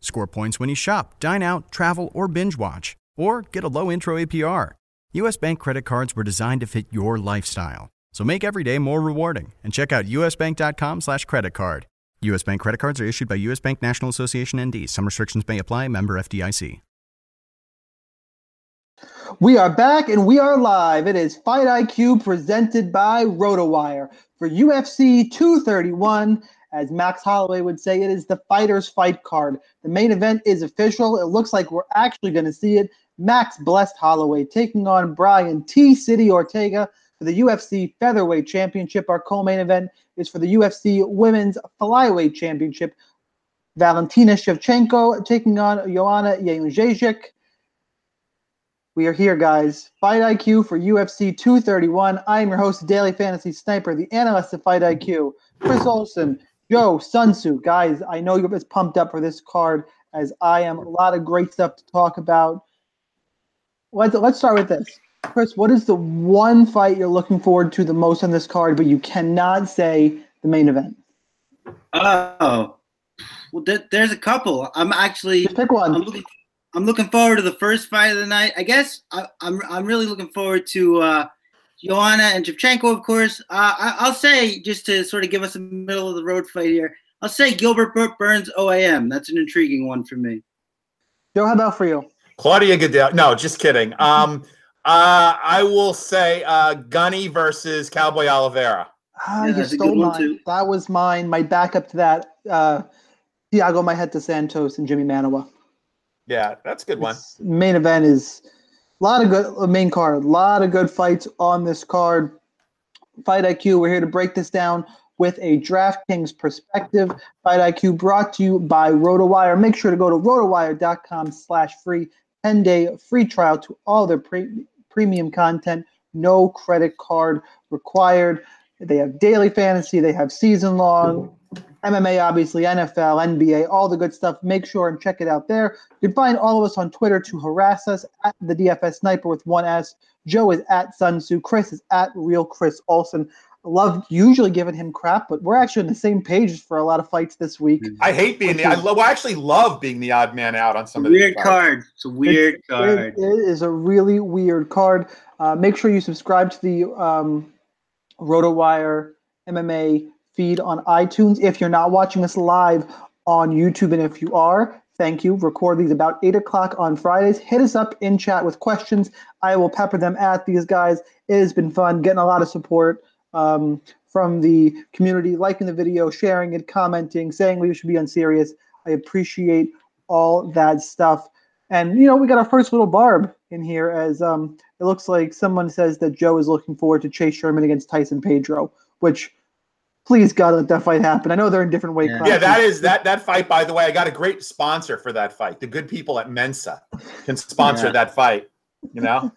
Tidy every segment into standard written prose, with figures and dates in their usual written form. Score points when you shop, dine out, travel, or binge watch, or get a low intro APR. U.S. Bank credit cards were designed to fit your lifestyle. So make every day more rewarding and check out usbank.com/creditcard. U.S. Bank credit cards are issued by U.S. Bank National Association N.D. Some restrictions may apply. Member FDIC. We are back and we are live. It is Fight IQ presented by RotoWire for UFC 231. As Max Holloway would say, it is the fighter's fight card. The main event is official. It looks like we're actually going to see it. Max blessed Holloway taking on Brian T. City Ortega for the UFC Featherweight Championship. Our co-main event is for the UFC Women's Flyweight Championship. Valentina Shevchenko taking on Joanna Jędrzejczyk. We are here, guys. Fight IQ for UFC 231. I am your host, Daily Fantasy Sniper, the analyst of Fight IQ. Chris Olsen. Yo, Sun Tzu, guys, I know you're as pumped up for this card as I am. A lot of great stuff to talk about. Let's start with this. Chris, what is the one fight you're looking forward to the most on this card, but you cannot say the main event? Oh, well, there's a couple. I'm actually – just pick one. I'm looking forward to the first fight of the night. I guess I'm really looking forward to Joanna and Shevchenko, of course. I'll say, just to sort of give us a middle-of-the-road fight here, I'll say Gilbert Burns OAM. That's an intriguing one for me. Joe, how about for you? Cláudia Gadelha. No, just kidding. I will say Gunny versus Cowboy Oliveira. You stole mine. That was mine. My backup to that, Thiago Maheto Santos and Jimi Manuwa. Yeah, that's a good one. This main event is... A lot of good fights on this card. Fight IQ, we're here to break this down with a DraftKings perspective. Fight IQ brought to you by RotoWire. Make sure to go to RotoWire.com/free. 10-day free trial to all their premium content. No credit card required. They have daily fantasy. They have season-long. MMA, obviously, NFL, NBA, all the good stuff. Make sure and check it out there. You can find all of us on Twitter to harass us at the DFS Sniper with one S. Joe is at Sun Tzu. Chris is at Real Chris Olsen. Love usually giving him crap, but we're actually on the same page for a lot of fights this week. I hate being I actually love being the odd man out on some of these weird cards. It's a weird card. It is a really weird card. Make sure you subscribe to the RotoWire MMA feed on iTunes. If you're not watching us live on YouTube, and if you are, thank you. Record these about 8 o'clock on Fridays. Hit us up in chat with questions. I will pepper them at these guys. It has been fun getting a lot of support from the community, liking the video, sharing it, commenting, saying we should be unserious. I appreciate all that stuff. And, you know, we got our first little barb in here as It looks like someone says that Joe is looking forward to Chase Sherman against Tyson Pedro, which, please God, let that fight happen. I know they're in different weight classes. Yeah, that is that fight, by the way, I got a great sponsor for that fight. The good people at Mensa can sponsor that fight, you know?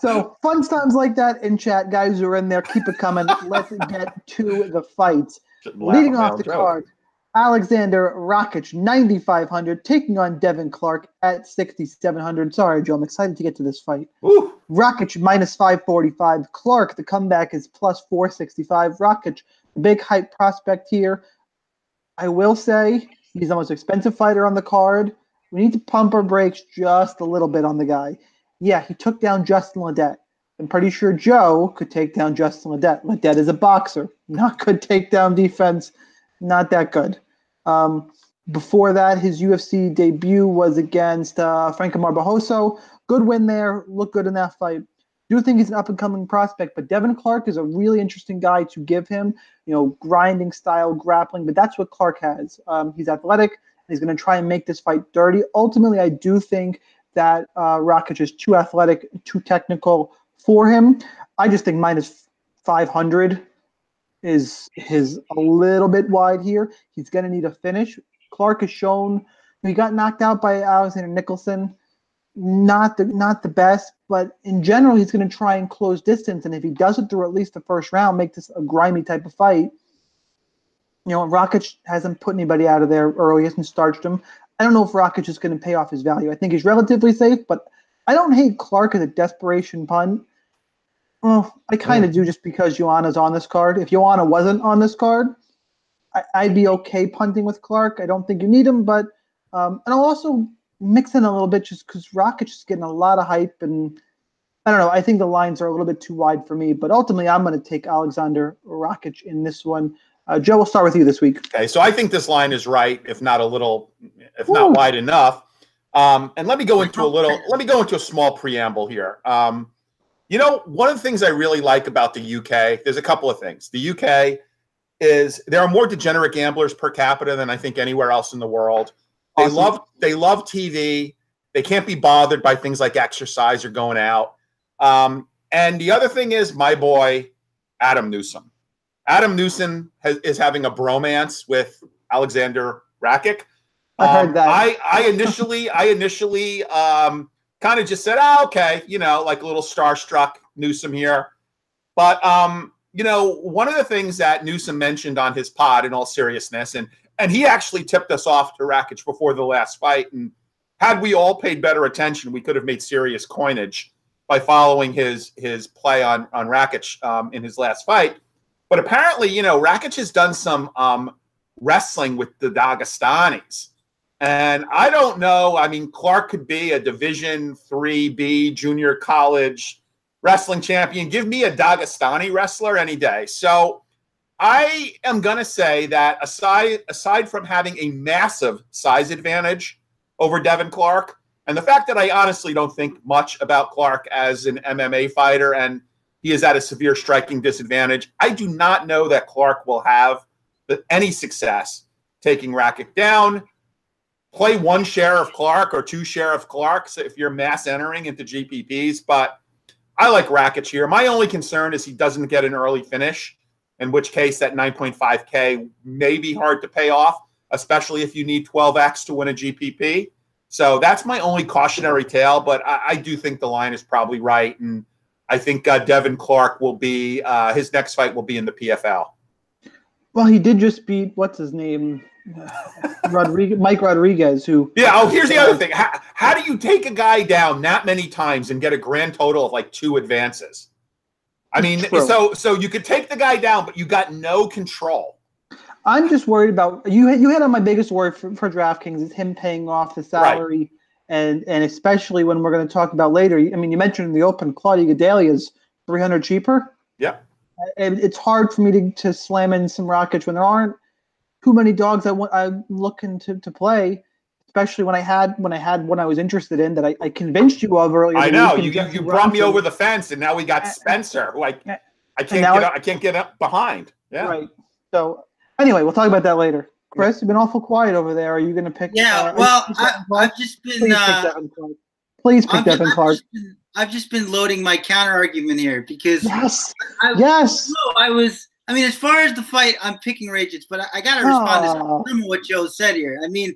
So fun times like that in chat, guys who are in there, keep it coming. Let's get to the fight. Leading off the card, Alexander Rakić, 9,500, taking on Devin Clark at 6,700. Sorry, Joe, I'm excited to get to this fight. Ooh. Rakić minus 545. Clark, the comeback is plus 465. Rakić, big hype prospect here. I will say he's the most expensive fighter on the card. We need to pump our brakes just a little bit on the guy. Yeah, he took down Justin Lydette. I'm pretty sure Joe could take down Justin Lydette. Lydette is a boxer. Not good takedown defense. Not that good. Before that, his UFC debut was against Franco Marbojoso. Good win there. Looked good in that fight. Do think he's an up-and-coming prospect, but Devin Clark is a really interesting guy to give him. You know, grinding style, grappling, but that's what Clark has. He's athletic, and he's going to try and make this fight dirty. Ultimately, I do think that Rakić is too athletic, too technical for him. I just think minus 500 is a little bit wide here. He's going to need a finish. Clark has shown he got knocked out by Alexander Nicholson. Not the best, but in general, he's going to try and close distance. And if he does it through at least the first round, make this a grimy type of fight. You know, Rakić hasn't put anybody out of there early. He hasn't starched him. I don't know if Rakić is going to pay off his value. I think he's relatively safe, but I don't hate Clark as a desperation pun. Well, I kind of do just because Joanna's on this card. If Joanna wasn't on this card, I'd be okay punting with Clark. I don't think you need him, but and I'll also mix in a little bit just because Rakić is getting a lot of hype, and I don't know. I think the lines are a little bit too wide for me, but ultimately I'm going to take Alexander Rakić in this one. Joe, we'll start with you this week. Okay, so I think this line is right, if not a little, if not wide enough. And let me go into a small preamble here. You know, one of the things I really like about the UK, there's a couple of things. The UK is there are more degenerate gamblers per capita than I think anywhere else in the world. They love TV. They can't be bothered by things like exercise or going out. And the other thing is my boy, Adam Newsom. Adam Newsom is having a bromance with Alexander Rakić. I heard that. I initially kind of just said, oh, okay, you know, like a little starstruck Newsom here. But, you know, one of the things that Newsom mentioned on his pod in all seriousness, and he actually tipped us off to Rakić before the last fight. And had we all paid better attention, we could have made serious coinage by following his play on Rakić in his last fight. But apparently, you know, Rakić has done some wrestling with the Dagestanis. And I don't know. I mean, Clark could be a Division III-B junior college wrestling champion. Give me a Dagestani wrestler any day. So I am going to say that aside from having a massive size advantage over Devin Clark, and the fact that I honestly don't think much about Clark as an MMA fighter and he is at a severe striking disadvantage, I do not know that Clark will have any success taking Rakić down. Play one share of Clark or two share of Clark if you're mass entering into GPPs. But I like Rakić here. My only concern is he doesn't get an early finish, in which case that 9.5K may be hard to pay off, especially if you need 12X to win a GPP. So that's my only cautionary tale, but I do think the line is probably right. And I think Devin Clark will be his next fight will be in the PFL. Well, he did just beat, what's his name? Mike Rodriguez, who... Yeah, oh, here's the other thing. How do you take a guy down that many times and get a grand total of like 2 advances? I mean, so you could take the guy down, but you got no control. I'm just worried about... You hit on my biggest worry for DraftKings is him paying off the salary, right. And especially when we're going to talk about later. I mean, you mentioned in the open, Cláudia Gadelha is 300 cheaper. Yeah. It's hard for me to slam in some Rakić when there aren't too many dogs I'm looking to play, especially when I had one I was interested in that I convinced you of earlier. I know you brought me over the fence, and now we got Spencer, who I can't get up behind. Yeah. Right. So anyway, we'll talk about that later. Chris, you've been awful quiet over there. Are you going to pick? Yeah. Well, I've just been. Please pick Devin Clark. I've just been loading my counter argument here because I mean, as far as the fight, I'm picking Rakić, but I got to respond to what Joe said here. I mean,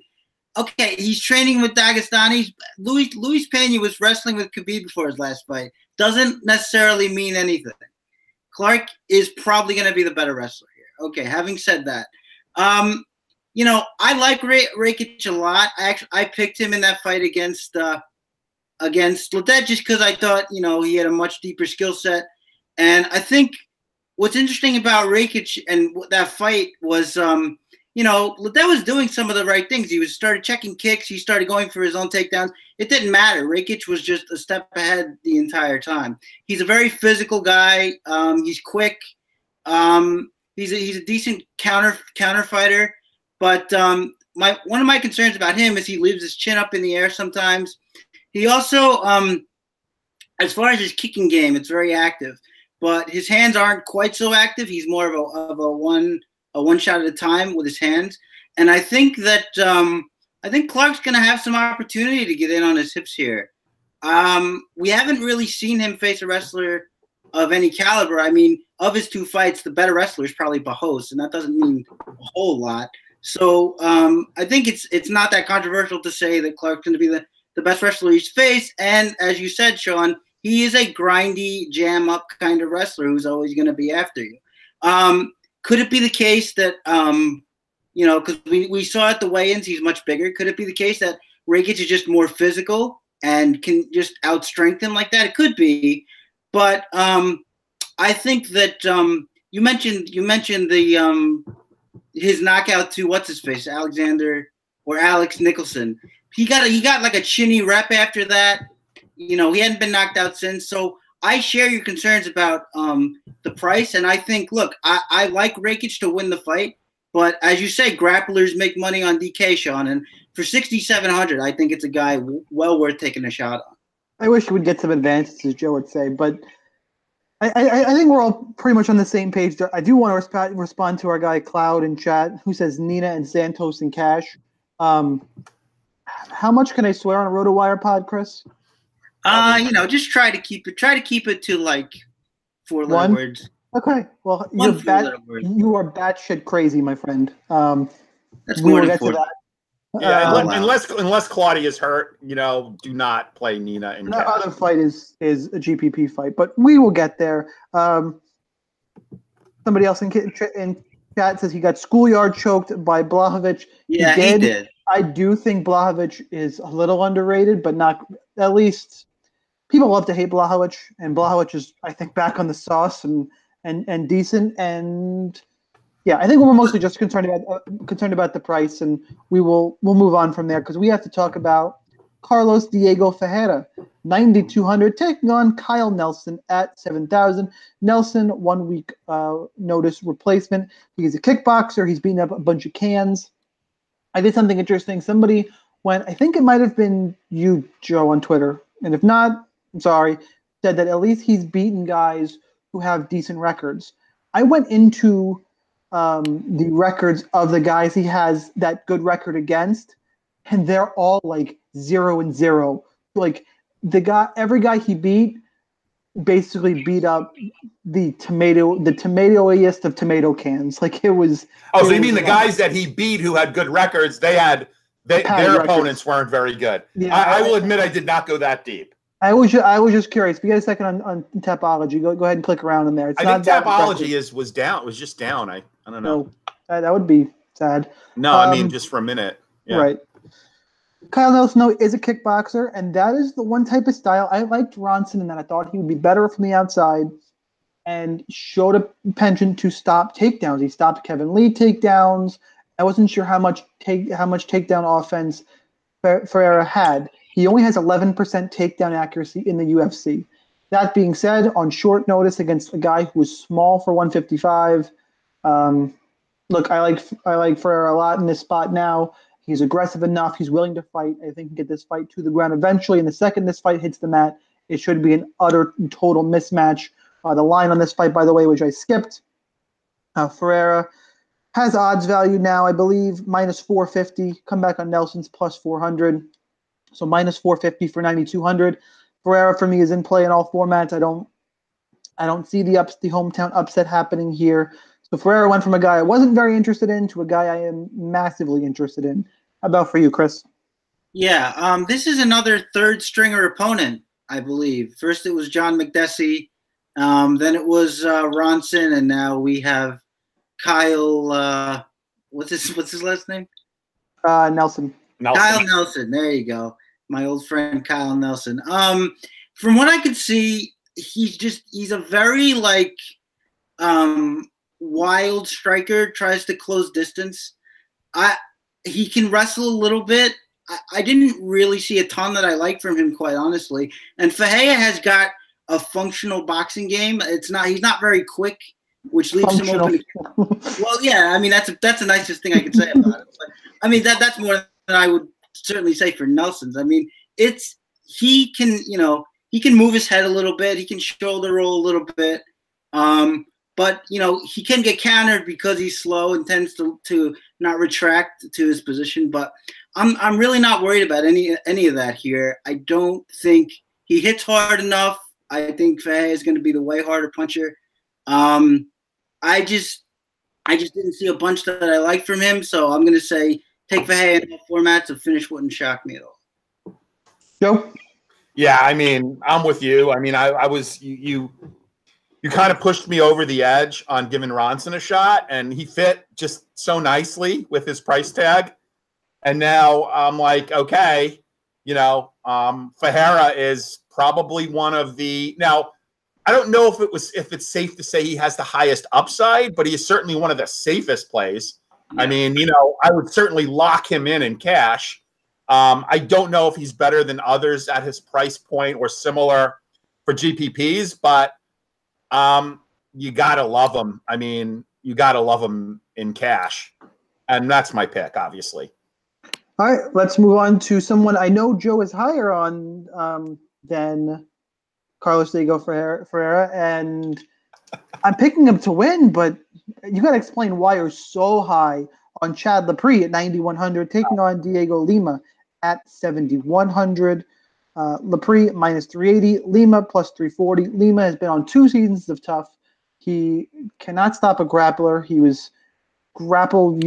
okay, he's training with Dagestanis. Luis Peña was wrestling with Khabib before his last fight. Doesn't necessarily mean anything. Clark is probably going to be the better wrestler here. Okay, having said that, you know, I like Rakić a lot. I picked him in that fight against Lydette just because I thought, you know, he had a much deeper skill set. And I think what's interesting about Rakić and that fight was, you know, Lydette was doing some of the right things. He was started checking kicks. He started going for his own takedowns. It didn't matter. Rakić was just a step ahead the entire time. He's a very physical guy. He's quick. He's a decent counter fighter. But one of my concerns about him is he leaves his chin up in the air sometimes. He also, as far as his kicking game, it's very active, but his hands aren't quite so active. He's more of a one shot at a time with his hands, and I think that Clark's going to have some opportunity to get in on his hips here. We haven't really seen him face a wrestler of any caliber. I mean, of his two fights, the better wrestler is probably Bajos, and that doesn't mean a whole lot. So I think it's not that controversial to say that Clark's going to be the best wrestler he's faced, and as you said, Sean, he is a grindy, jam-up kind of wrestler who's always going to be after you. Could it be the case that, you know, because we saw at the weigh-ins he's much bigger, could it be the case that Rakić is just more physical and can just outstrength him like that? It could be, but I think that you mentioned the his knockout to what's-his-face, Alexander or Alex Nicholson. He got like a chinny rep after that. You know, he hadn't been knocked out since. So I share your concerns about the price. And I think, look, I like Rakić to win the fight. But as you say, grapplers make money on DK, Sean. And for 6,700, I think it's a guy well worth taking a shot on. I wish we'd get some advances, as Joe would say. But I think we're all pretty much on the same page. I do want to respond to our guy, Cloud, in chat, who says Nina and Santos and cash. How much can I swear on a RotoWire pod, Chris? You know, just try to keep it to like four words. Okay. Well, you are batshit crazy, my friend. That's we will get to that. Yeah, unless Claudia's hurt, you know, do not play Nina and that other fight is a GPP fight, but we will get there. Somebody else in chat says he got schoolyard choked by Blachowicz. Yeah, he did. I do think Blachowicz is a little underrated, but not at least people love to hate Blachowicz, and Blachowicz is, I think, back on the sauce and decent. And yeah, I think we're mostly just concerned about the price, and we'll move on from there because we have to talk about Carlos Diego Ferreira, 9,200, taking on Kyle Nelson at 7,000. Nelson, 1 week notice replacement. He's a kickboxer. He's beating up a bunch of cans. I did something interesting. Somebody went, I think it might have been you, Joe, on Twitter, and if not, I'm sorry, said that at least he's beaten guys who have decent records. I went into the records of the guys he has that good record against, and they're all like 0-0. Like every guy he beat basically beat up the tomatoiest of tomato cans. Like it was. Oh, so you mean the guys that he beat who had good records? Their opponents weren't very good. Yeah, I will admit I did not go that deep. I was just curious. If you got a second on Tapology, go ahead and click around in there. It's I think Tapology was down. It was just down. I don't know. No, that would be sad. No, I mean just for a minute. Yeah. Right. Kyle Nelson is a kickboxer, and that is the one type of style. I liked Ronson in that. I thought he would be better from the outside and showed a penchant to stop takedowns. He stopped Kevin Lee takedowns. I wasn't sure how much takedown offense Ferreira had. He only has 11% takedown accuracy in the UFC. That being said, on short notice against a guy who is small for 155, look, I like Ferreira a lot in this spot now. He's aggressive enough. He's willing to fight. I think he can get this fight to the ground eventually. And the second this fight hits the mat, it should be an utter total mismatch. The line on this fight, by the way, which I skipped, Ferreira has odds value now, I believe, -450. Come back on Nelson's +400. So minus 450 for 9,200. Ferreira for me is in play in all formats. I don't see the hometown upset happening here. So Ferreira went from a guy I wasn't very interested in to a guy I am massively interested in. How about for you, Chris? Yeah, this is another third-stringer opponent, I believe. First it was John McDessie, then it was Ronson, and now we have Kyle. What's his last name? Nelson. Kyle Nelson. There you go, my old friend Kyle Nelson. From what I could see, he's a very wild striker. Tries to close distance. He can wrestle a little bit. I didn't really see a ton that I liked from him, quite honestly. And Ferreira has got a functional boxing game. He's not very quick, which leaves him open. Well, yeah, I mean that's the nicest thing I could say about it. But, I mean that's more than I would certainly say for Nelson's. I mean he can move his head a little bit. He can shoulder roll a little bit. But, he can get countered because he's slow and tends to not retract to his position. But I'm really not worried about any of that here. I don't think he hits hard enough. I think Ferreira is going to be the way harder puncher. I just didn't see a bunch that I liked from him. So I'm going to say take Ferreira in all formats. A finish wouldn't shock me at all. Joe? Yeah, I mean, I'm with you. I mean, You kind of pushed me over the edge on giving Ronson a shot, and he fit just so nicely with his price tag. And now I'm like, okay, Ferreira is probably one of the – now, I don't know if it's safe to say he has the highest upside, but he is certainly one of the safest plays. Yeah. I mean, I would certainly lock him in cash. I don't know if he's better than others at his price point or similar for GPPs, but – you gotta love him. I mean, you gotta love him in cash, and that's my pick, obviously. All right, let's move on to someone I know Joe is higher on than Carlos Diego Ferreira, and I'm picking him to win. But you gotta explain why you're so high on Chad Laprise at 9,100, taking on Diego Lima at 7,100. Laprise minus 380, Lima plus 340. Lima has been on two seasons of tough. He cannot stop a grappler. He was grappled,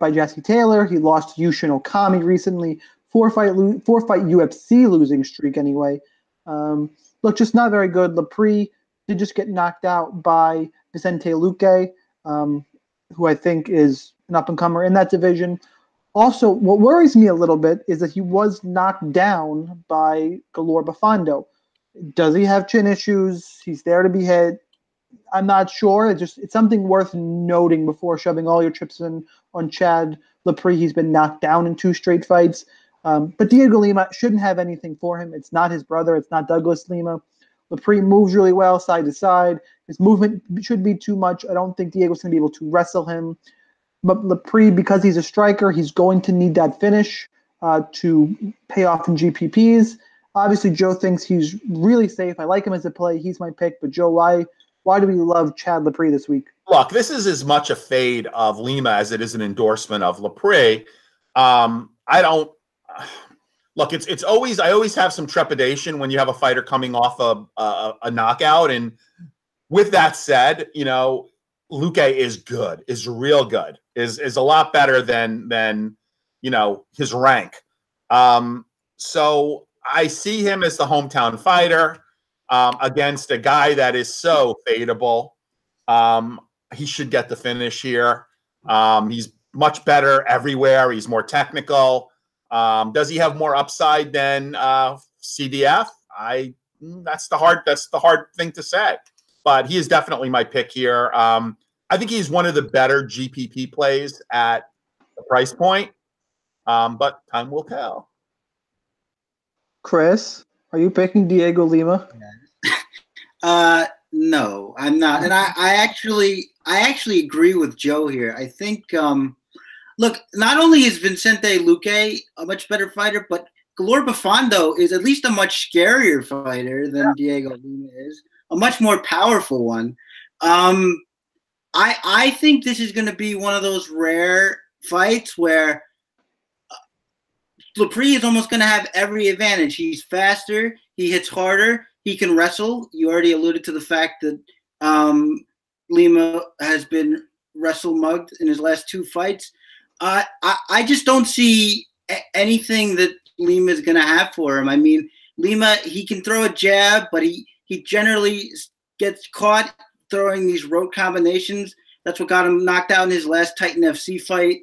by Jesse Taylor. He lost to Yushin Okami recently. Four fight UFC losing streak anyway. Look, just not very good. Laprise did just get knocked out by Vicente Luque, who I think is an up and comer in that division. Also, what worries me a little bit is that he was knocked down by Galor Bufando. Does he have chin issues? He's there to be hit. I'm not sure. It's something worth noting before shoving all your chips in on Chad Laprise. He's been knocked down in two straight fights. But Diego Lima shouldn't have anything for him. It's not his brother. It's not Douglas Lima. Laprise moves really well side to side. His movement should be too much. I don't think Diego's going to be able to wrestle him. But Laprise, because he's a striker, he's going to need that finish to pay off in GPPs. Obviously, Joe thinks he's really safe. I like him as a play. He's my pick. But, Joe, why do we love Chad Laprise this week? Look, this is as much a fade of Lima as it is an endorsement of Laprise. Look, it's always – I always have some trepidation when you have a fighter coming off a knockout. And with that said, Luque is good, is real good, is a lot better than his rank. So I see him as the hometown fighter against a guy that is so fadeable. He should get the finish here. He's much better everywhere. He's more technical. Does he have more upside than CDF? That's the hard thing to say. But he is definitely my pick here. I think he's one of the better GPP plays at the price point, but time will tell. Chris, are you picking Diego Lima? No, I'm not. And I actually agree with Joe here. I think, look, not only is Vicente Luque a much better fighter, but Galor Bufando is at least a much scarier fighter than Diego Lima is. A much more powerful one. I think this is going to be one of those rare fights where Laprise is almost going to have every advantage. He's faster. He hits harder. He can wrestle. You already alluded to the fact that Lima has been wrestle mugged in his last two fights. I just don't see anything that Lima is going to have for him. I mean, Lima, he can throw a jab, but he generally gets caught throwing these rope combinations. That's what got him knocked out in his last Titan FC fight.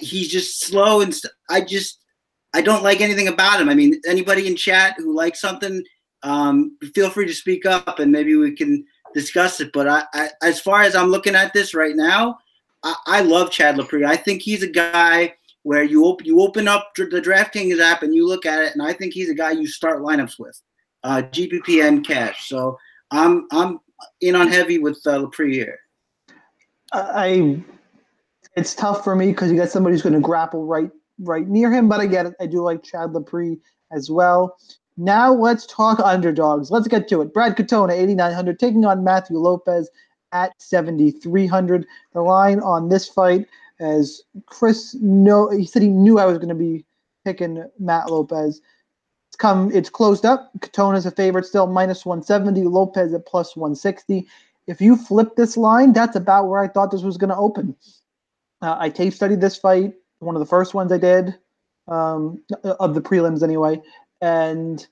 He's just slow, and I don't like anything about him. I mean, anybody in chat who likes something, feel free to speak up, and maybe we can discuss it. But I as far as I'm looking at this right now, I love Chad Laprise. I think he's a guy where you open up the DraftKings app and you look at it, and I think he's a guy you start lineups with, GPPN cash. So I'm in on heavy with Laprise here. It's tough for me because you got somebody who's going to grapple right near him, but I get it. I do like Chad Laprise as well. Now let's talk underdogs. Let's get to it. Brad Katona, 8,900, taking on Matthew Lopez at 7,300. The line on this fight, as Chris he said he knew I was going to be picking Matt Lopez. It's closed up. Katona's a favorite still, minus 170. Lopez at plus 160. If you flip this line, that's about where I thought this was going to open. I tape studied this fight, one of the first ones I did, of the prelims anyway, and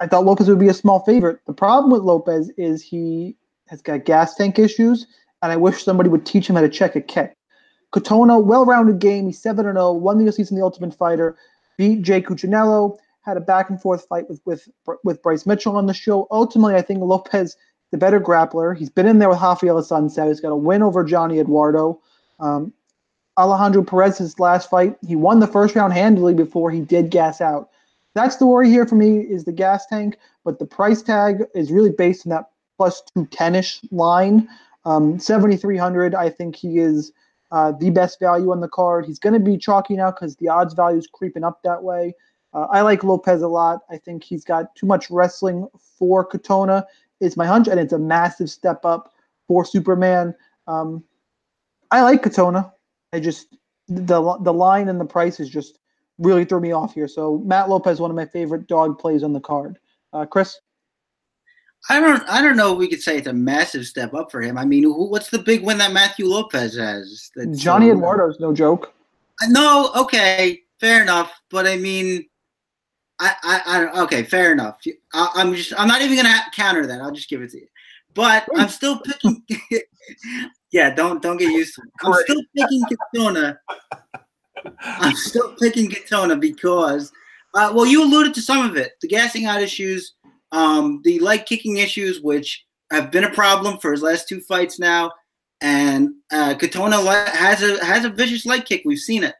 I thought Lopez would be a small favorite. The problem with Lopez is he has got gas tank issues, and I wish somebody would teach him how to check a kick. Katona, well-rounded game. He's 7-0, won the UFC in the Ultimate Fighter, beat Jay Cuccinello, had a back-and-forth fight with Bryce Mitchell on the show. Ultimately, I think Lopez, the better grappler, he's been in there with Rafael Santos. He's got a win over Johnny Eduardo. Alejandro Perez's last fight, he won the first round handily before he did gas out. That's the worry here for me, is the gas tank, but the price tag is really based on that plus 210-ish line. 7,300, I think he is the best value on the card. He's going to be chalky now because the odds value is creeping up that way. I like Lopez a lot. I think he's got too much wrestling for Katona, is my hunch, and it's a massive step up for Superman. I like Katona. I just the line and the price is just really threw me off here. So Matt Lopez, one of my favorite dog plays on the card. Chris, I don't know if we could say it's a massive step up for him. I mean, what's the big win that Matthew Lopez has? That's Johnny Eduardo's no joke. No, okay, fair enough. But I mean, I okay, fair enough. I'm not even gonna counter that. I'll just give it to you. But I'm still picking. Yeah, don't get used to it. I'm still picking Katona. Because, well, you alluded to some of it. The gassing out issues, the light kicking issues, which have been a problem for his last two fights now. And Katona has a vicious light kick. We've seen it.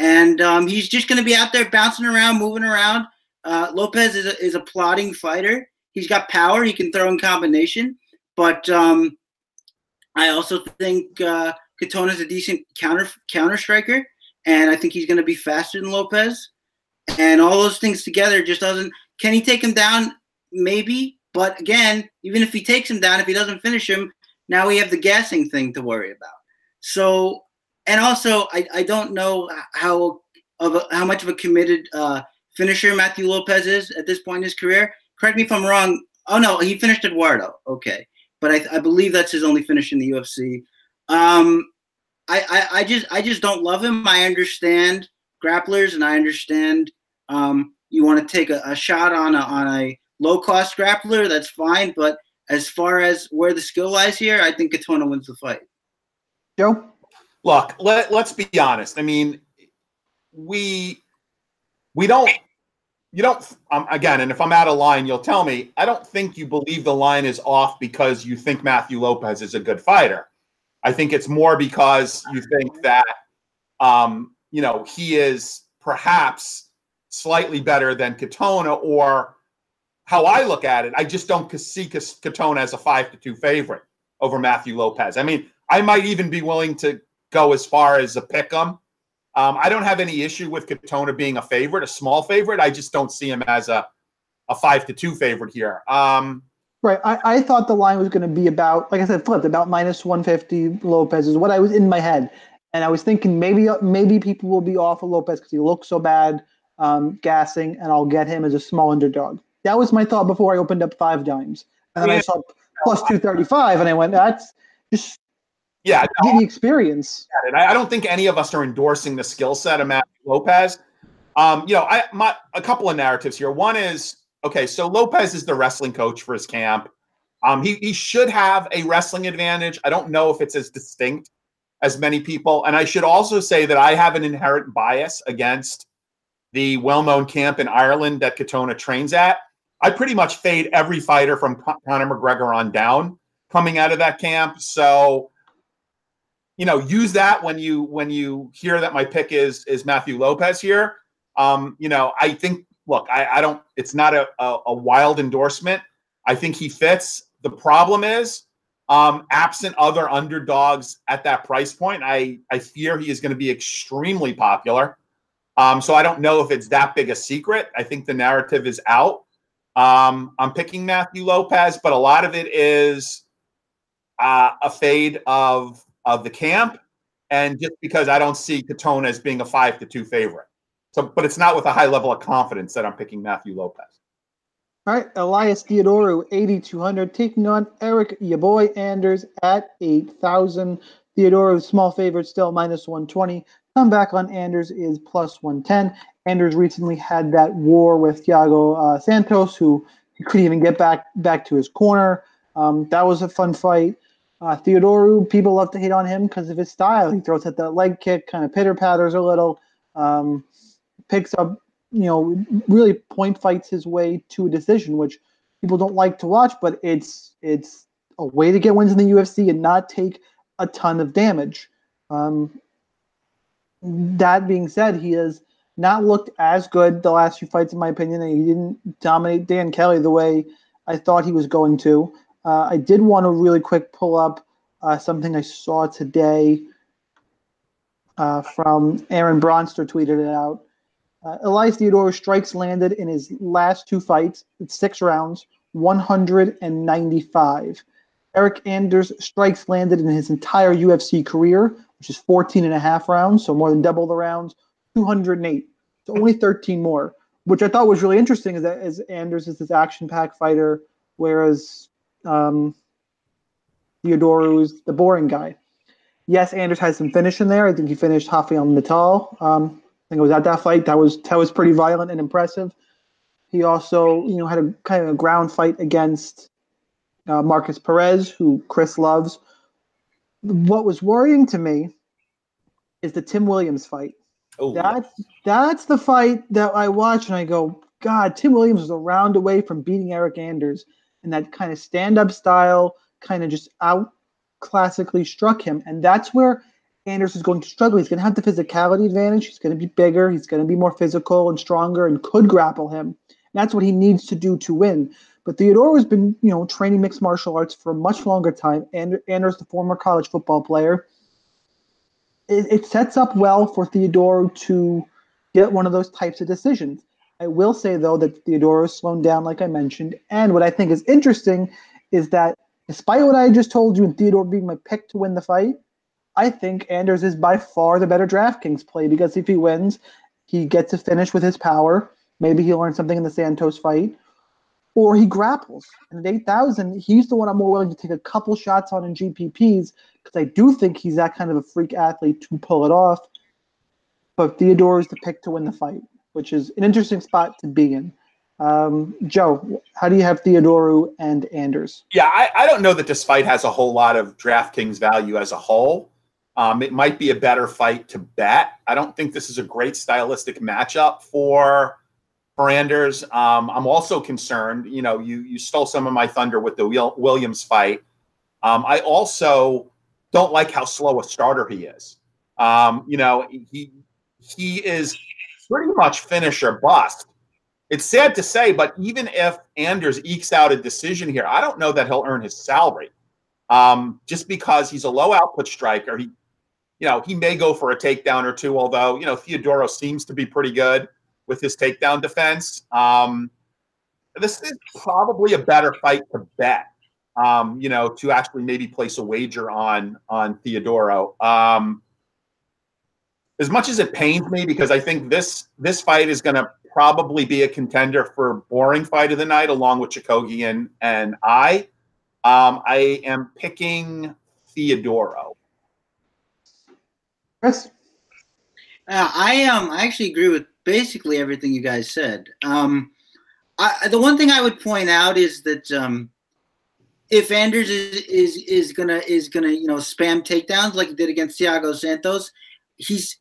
And he's just going to be out there bouncing around, moving around. Lopez is a plodding fighter. He's got power. He can throw in combination. But I also think Katona's a decent counter striker, and I think he's going to be faster than Lopez. And all those things together just doesn't – can he take him down? Maybe. But, again, even if he takes him down, if he doesn't finish him, now we have the gassing thing to worry about. So – and also, I don't know how much of a committed finisher Matthew Lopez is at this point in his career. Correct me if I'm wrong. Oh, no, he finished Eduardo. Okay. But I believe that's his only finish in the UFC. I just don't love him. I understand grapplers, and I understand you want to take a shot on a low-cost grappler. That's fine. But as far as where the skill lies here, I think Katona wins the fight. Joe? Look, let's be honest. I mean, we don't – you don't, again, and if I'm out of line, you'll tell me, I don't think you believe the line is off because you think Matthew Lopez is a good fighter. I think it's more because you think that, you know, he is perhaps slightly better than Katona, or how I look at it, I just don't see Katona as a 5-2 favorite over Matthew Lopez. I mean, I might even be willing to go as far as a pick 'em. I don't have any issue with Katona being a favorite, a small favorite. I just don't see him as a 5-2 favorite here. Right. I thought the line was going to be about, like I said, flipped, about minus 150 Lopez is what I was in my head. And I was thinking maybe people will be off of Lopez because he looks so bad. gassing, and I'll get him as a small underdog. That was my thought before I opened up five dimes. And then I saw plus 235, and I went, that's just give the experience. I don't think any of us are endorsing the skill set of Matthew Lopez. A couple of narratives here. One is, okay, so Lopez is the wrestling coach for his camp. He should have a wrestling advantage. I don't know if it's as distinct as many people. And I should also say that I have an inherent bias against the well-known camp in Ireland that Katona trains at. I pretty much fade every fighter from Conor McGregor on down coming out of that camp. So, use that when you hear that my pick is Matthew Lopez here. I think, look, I don't, it's not a wild endorsement. I think he fits. The problem is, absent other underdogs at that price point, I fear he is going to be extremely popular. So I don't know if it's that big a secret. I think the narrative is out. I'm picking Matthew Lopez, but a lot of it is a fade of the camp, and just because I don't see Katona as being a 5-2 favorite. So, but it's not with a high level of confidence that I'm picking Matthew Lopez. All right, Elias Theodorou, 8,200, taking on Eryk Anders at 8,000. Theodorou, small favorite, still minus 120. Comeback on Anders is plus 110. Anders recently had that war with Thiago Santos, who he couldn't even get back to his corner. That was a fun fight. Theodorou, people love to hate on him because of his style. He throws at that leg kick, kind of pitter-patters a little. Picks up, really point fights his way to a decision, which people don't like to watch, but it's a way to get wins in the UFC and not take a ton of damage. That being said, he has not looked as good the last few fights, in my opinion, and he didn't dominate Dan Kelly the way I thought he was going to. I did want to really quick pull up something I saw today from Aaron Bronster, tweeted it out. Elias Theodorou strikes landed in his last two fights, it's 6 rounds, 195. Eryk Anders strikes landed in his entire UFC career, which is 14 and a half rounds, so more than double the rounds, 208. So only 13 more, which I thought was really interesting, is that as Anders is this action-packed fighter, whereas Theodorou is the boring guy. Yes, Anders has some finish in there. I think he finished Rafael Natal. I think it was at that fight. That was pretty violent and impressive. He also, had a kind of a ground fight against Marcus Perez, who Chris loves. What was worrying to me is the Tim Williams fight. Oh, that's the fight that I watch and I go, God, Tim Williams was a round away from beating Eryk Anders, and that kind of stand-up style kind of just out classically struck him, and that's where Anders is going to struggle. He's going to have the physicality advantage. He's going to be bigger. He's going to be more physical and stronger and could grapple him. And that's what he needs to do to win. But Theodorou has been, training mixed martial arts for a much longer time. And Anders, the former college football player, it sets up well for Theodorou to get one of those types of decisions. I will say, though, that Theodorou is slowed down, like I mentioned. And what I think is interesting is that despite what I just told you and Theodorou being my pick to win the fight, I think Anders is by far the better DraftKings play, because if he wins, he gets a finish with his power. Maybe he learns something in the Santos fight, or he grapples. And at 8,000, he's the one I'm more willing to take a couple shots on in GPPs, because I do think he's that kind of a freak athlete to pull it off. But Theodorou is the pick to win the fight, which is an interesting spot to be in. Joe, how do you have Theodorou and Anders? Yeah, I don't know that this fight has a whole lot of DraftKings value as a whole. It might be a better fight to bet. I don't think this is a great stylistic matchup for Anders. I'm also concerned, you stole some of my thunder with the Williams fight. I also don't like how slow a starter he is. He is pretty much finish or bust. It's sad to say, but even if Anders ekes out a decision here, I don't know that he'll earn his salary. Just because he's a low output striker, he may go for a takedown or two, although, Theodorou seems to be pretty good with his takedown defense. This is probably a better fight to bet, to actually maybe place a wager on Theodorou. as much as it pains me, because I think this fight is going to probably be a contender for boring fight of the night, along with Chookagian and I. I am picking Theodorou. Chris? I actually agree with basically everything you guys said. The one thing I would point out is that if Anders is gonna spam takedowns like he did against Thiago Santos, he's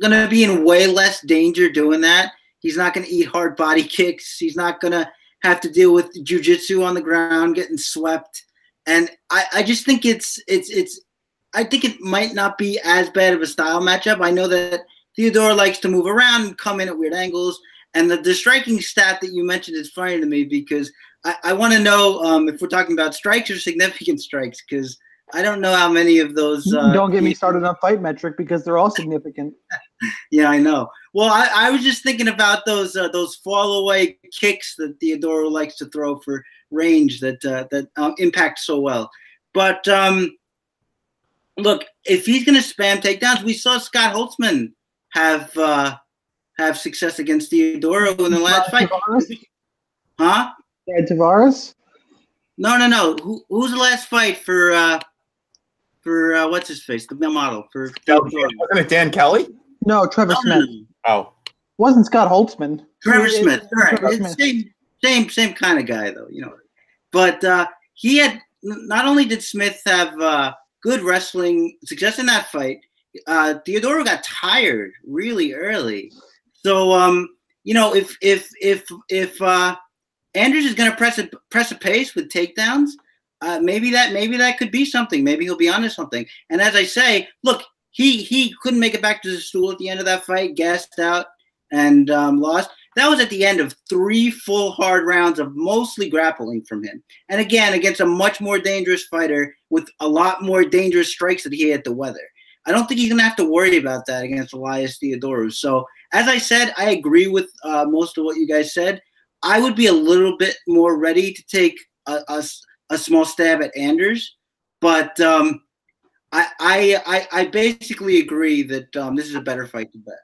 gonna be in way less danger doing that. He's not gonna eat hard body kicks. He's not gonna have to deal with jiu-jitsu on the ground, getting swept. And I just think I think it might not be as bad of a style matchup. I know that Theodorou likes to move around and come in at weird angles. And the striking stat that you mentioned is funny to me, because I want to know if we're talking about strikes or significant strikes, because I don't know how many of those. Don't get me started on Fight Metric, because they're all significant. Yeah, I know. Well, I was just thinking about those fall away kicks that Theodorou likes to throw for range that impact so well. But look, if he's going to spam takedowns, we saw Scott Holtzman have success against Theodorou in the last fight. Tavares? Huh? Yeah, Tavares? No. Who's the last fight for what's his face? The model for wasn't it Dan Kelly? No, Trevor Smith. Oh. Wasn't Scott Holtzman. Trevor Smith. Right. It's same kind of guy though, But he had not only did Smith have good wrestling success in that fight, Theodorou got tired really early. So if Anders is going to press a pace with takedowns, maybe that could be something. Maybe he'll be onto something. And as I say, look, he couldn't make it back to the stool at the end of that fight, gassed out and lost. That was at the end of 3 full hard rounds of mostly grappling from him. And again, against a much more dangerous fighter with a lot more dangerous strikes that he had to weather. I don't think he's going to have to worry about that against Elias Theodorou. So, as I said, I agree with most of what you guys said. I would be a little bit more ready to take a small stab at Anders, but I basically agree that this is a better fight to bet.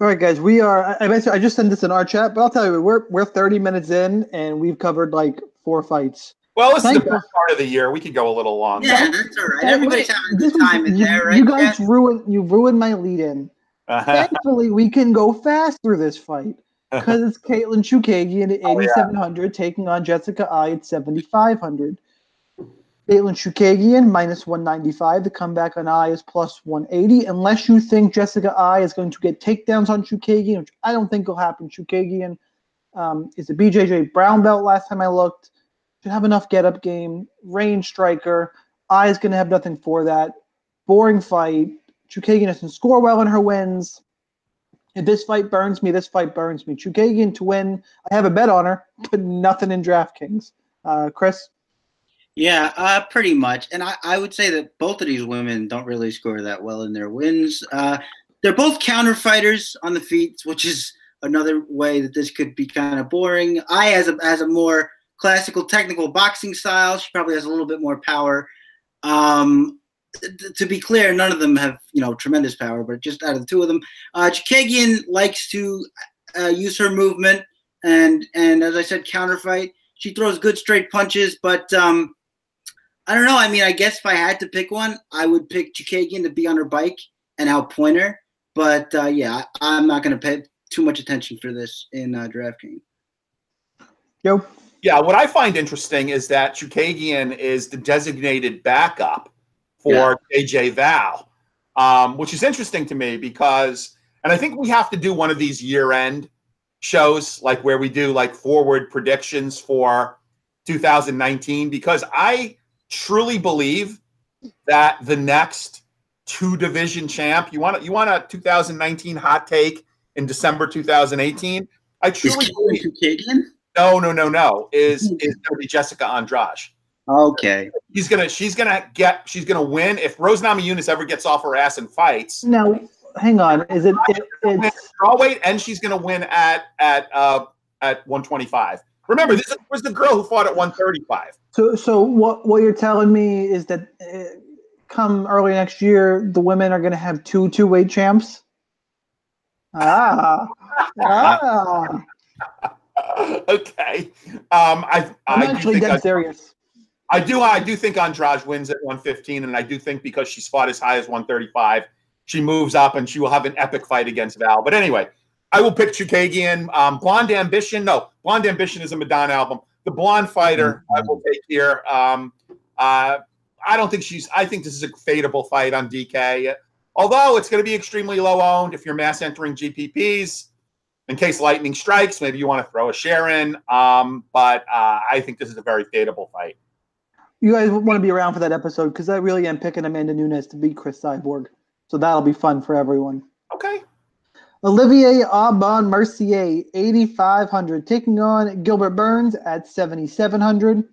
All right, guys, we are. I just sent this in our chat, but I'll tell you, we're 30 minutes in, and we've covered like 4 fights. Well, this is the best part of the year. We could go a little longer. Yeah, that's all right. Everybody's having a good time in there, right? You guys ruined my lead-in. Thankfully, we can go fast through this fight, because it's Katlyn Chookagian at 8,700 taking on Jessica I at 7,500. Katlyn Chookagian -195. The comeback on I is +180. Unless you think Jessica I is going to get takedowns on Chookagian, which I don't think will happen. Chookagian is a BJJ brown belt last time I looked. Should have enough get-up game, range striker. I is going to have nothing for that. Boring fight. Chookagian doesn't score well in her wins. If this fight burns me, Chookagian to win. I have a bet on her, but nothing in DraftKings. Chris? Yeah, pretty much. And I would say that both of these women don't really score that well in their wins. They're both counter fighters on the feet, which is another way that this could be kind of boring. I has a more classical technical boxing style. She probably has a little bit more power. To be clear, none of them have tremendous power, but just out of the two of them, Chookagian likes to use her movement and as I said, counterfight. She throws good straight punches, but I don't know. I mean, I guess if I had to pick one, I would pick Chookagian to be on her bike and outpoint her. But I'm not going to pay too much attention for this in DraftKings. Yo. Yeah, what I find interesting is that Chookagian is the designated backup for AJ Val, which is interesting to me because, and I think we have to do one of these year-end shows, like where we do like forward predictions for 2019, because I truly believe that the next 2-division champ, you want a 2019 hot take in December 2018? I truly believe Chookagian. No. Is going to be Jessica Andrade. Okay. She's gonna win if Rose Namajunas ever gets off her ass and fights. No, hang on. Is it? It's strawweight, and she's gonna win at 125. Remember, this was the girl who fought at 135. So what you're telling me is that come early next year, the women are going to have two-weight champs. Okay. I'm actually dead serious. I do think Andrade wins at 115, and I do think because she's fought as high as 135, she moves up and she will have an epic fight against Val. But anyway, I will pick Chookagian. Blonde Ambition. No, Blonde Ambition is a Madonna album. The blonde fighter I will take here. I don't think she's – I think this is a fadeable fight on DK. Although it's going to be extremely low-owned if you're mass entering GPPs. In case lightning strikes, maybe you want to throw a share in. But I think this is a very fadeable fight. You guys want to be around for that episode because I really am picking Amanda Nunes to beat Chris Cyborg. So that'll be fun for everyone. Okay. Olivier Aubin-Mercier, 8,500, taking on Gilbert Burns at 7,700.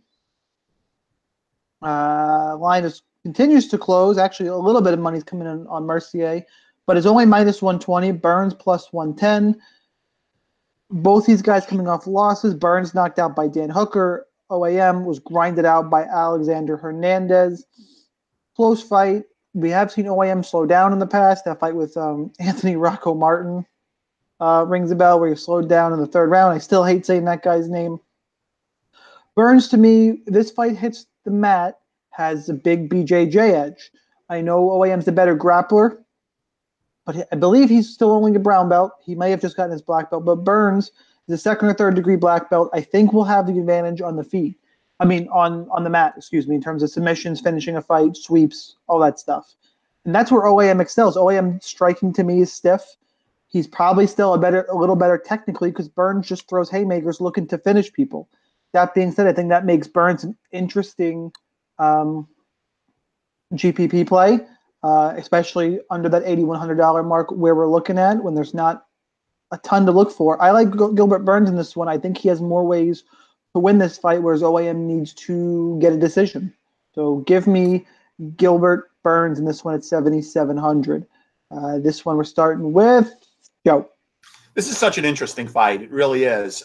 Line continues to close. Actually, a little bit of money's coming in on Mercier, but it's only minus 120. Burns plus 110. Both these guys coming off losses. Burns knocked out by Dan Hooker. OAM was grinded out by Alexander Hernandez. Close fight. We have seen OAM slow down in the past. That fight with Anthony Rocco Martin rings a bell where he slowed down in the third round. I still hate saying that guy's name. Burns, to me, this fight hits the mat, has a big BJJ edge. I know OAM's the better grappler, but I believe he's still only a brown belt. He may have just gotten his black belt, but Burns, the second or third degree black belt, I think will have the advantage on the feet. I mean, on the mat, excuse me, in terms of submissions, finishing a fight, sweeps, all that stuff. And that's where OAM excels. OAM striking to me is stiff. He's probably still a little better technically because Burns just throws haymakers looking to finish people. That being said, I think that makes Burns an interesting GPP play, especially under that $8,100 mark where we're looking at when there's not a ton to look for. I like Gilbert Burns in this one. I think he has more ways to win this fight, whereas OAM needs to get a decision. So give me Gilbert Burns in this one at 7,700. This one we're starting with Joe. This is such an interesting fight. It really is.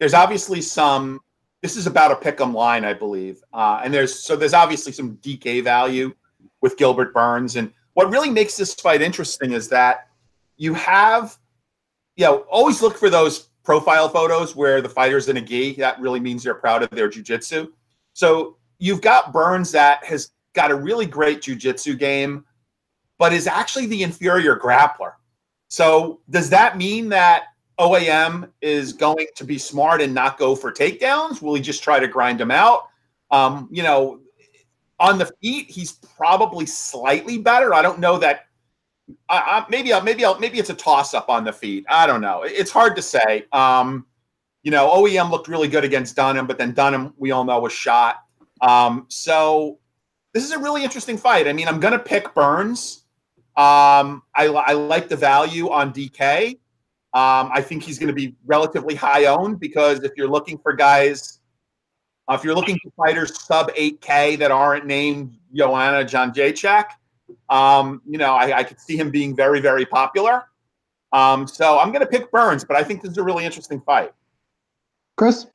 There's obviously some – this is about a pick'em line, I believe. There's obviously some DK value with Gilbert Burns. And what really makes this fight interesting is that you have – always look for those profile photos where the fighter's in a gi. That really means they're proud of their jiu-jitsu. So you've got Burns that has got a really great jiu-jitsu game, but is actually the inferior grappler. So does that mean that OAM is going to be smart and not go for takedowns? Will he just try to grind him out? On the feet, he's probably slightly better. I don't know that. Maybe it's a toss-up on the feet. I don't know. It's hard to say. OAM looked really good against Dunham, but then Dunham, we all know, was shot. So this is a really interesting fight. I mean, I'm going to pick Burns. I like the value on DK. I think he's going to be relatively high owned because if you're looking for guys, if you're looking for fighters sub 8K that aren't named Joanna Jędrzejczyk, I could see him being very, very popular. So I'm going to pick Burns, but I think this is a really interesting fight. Chris?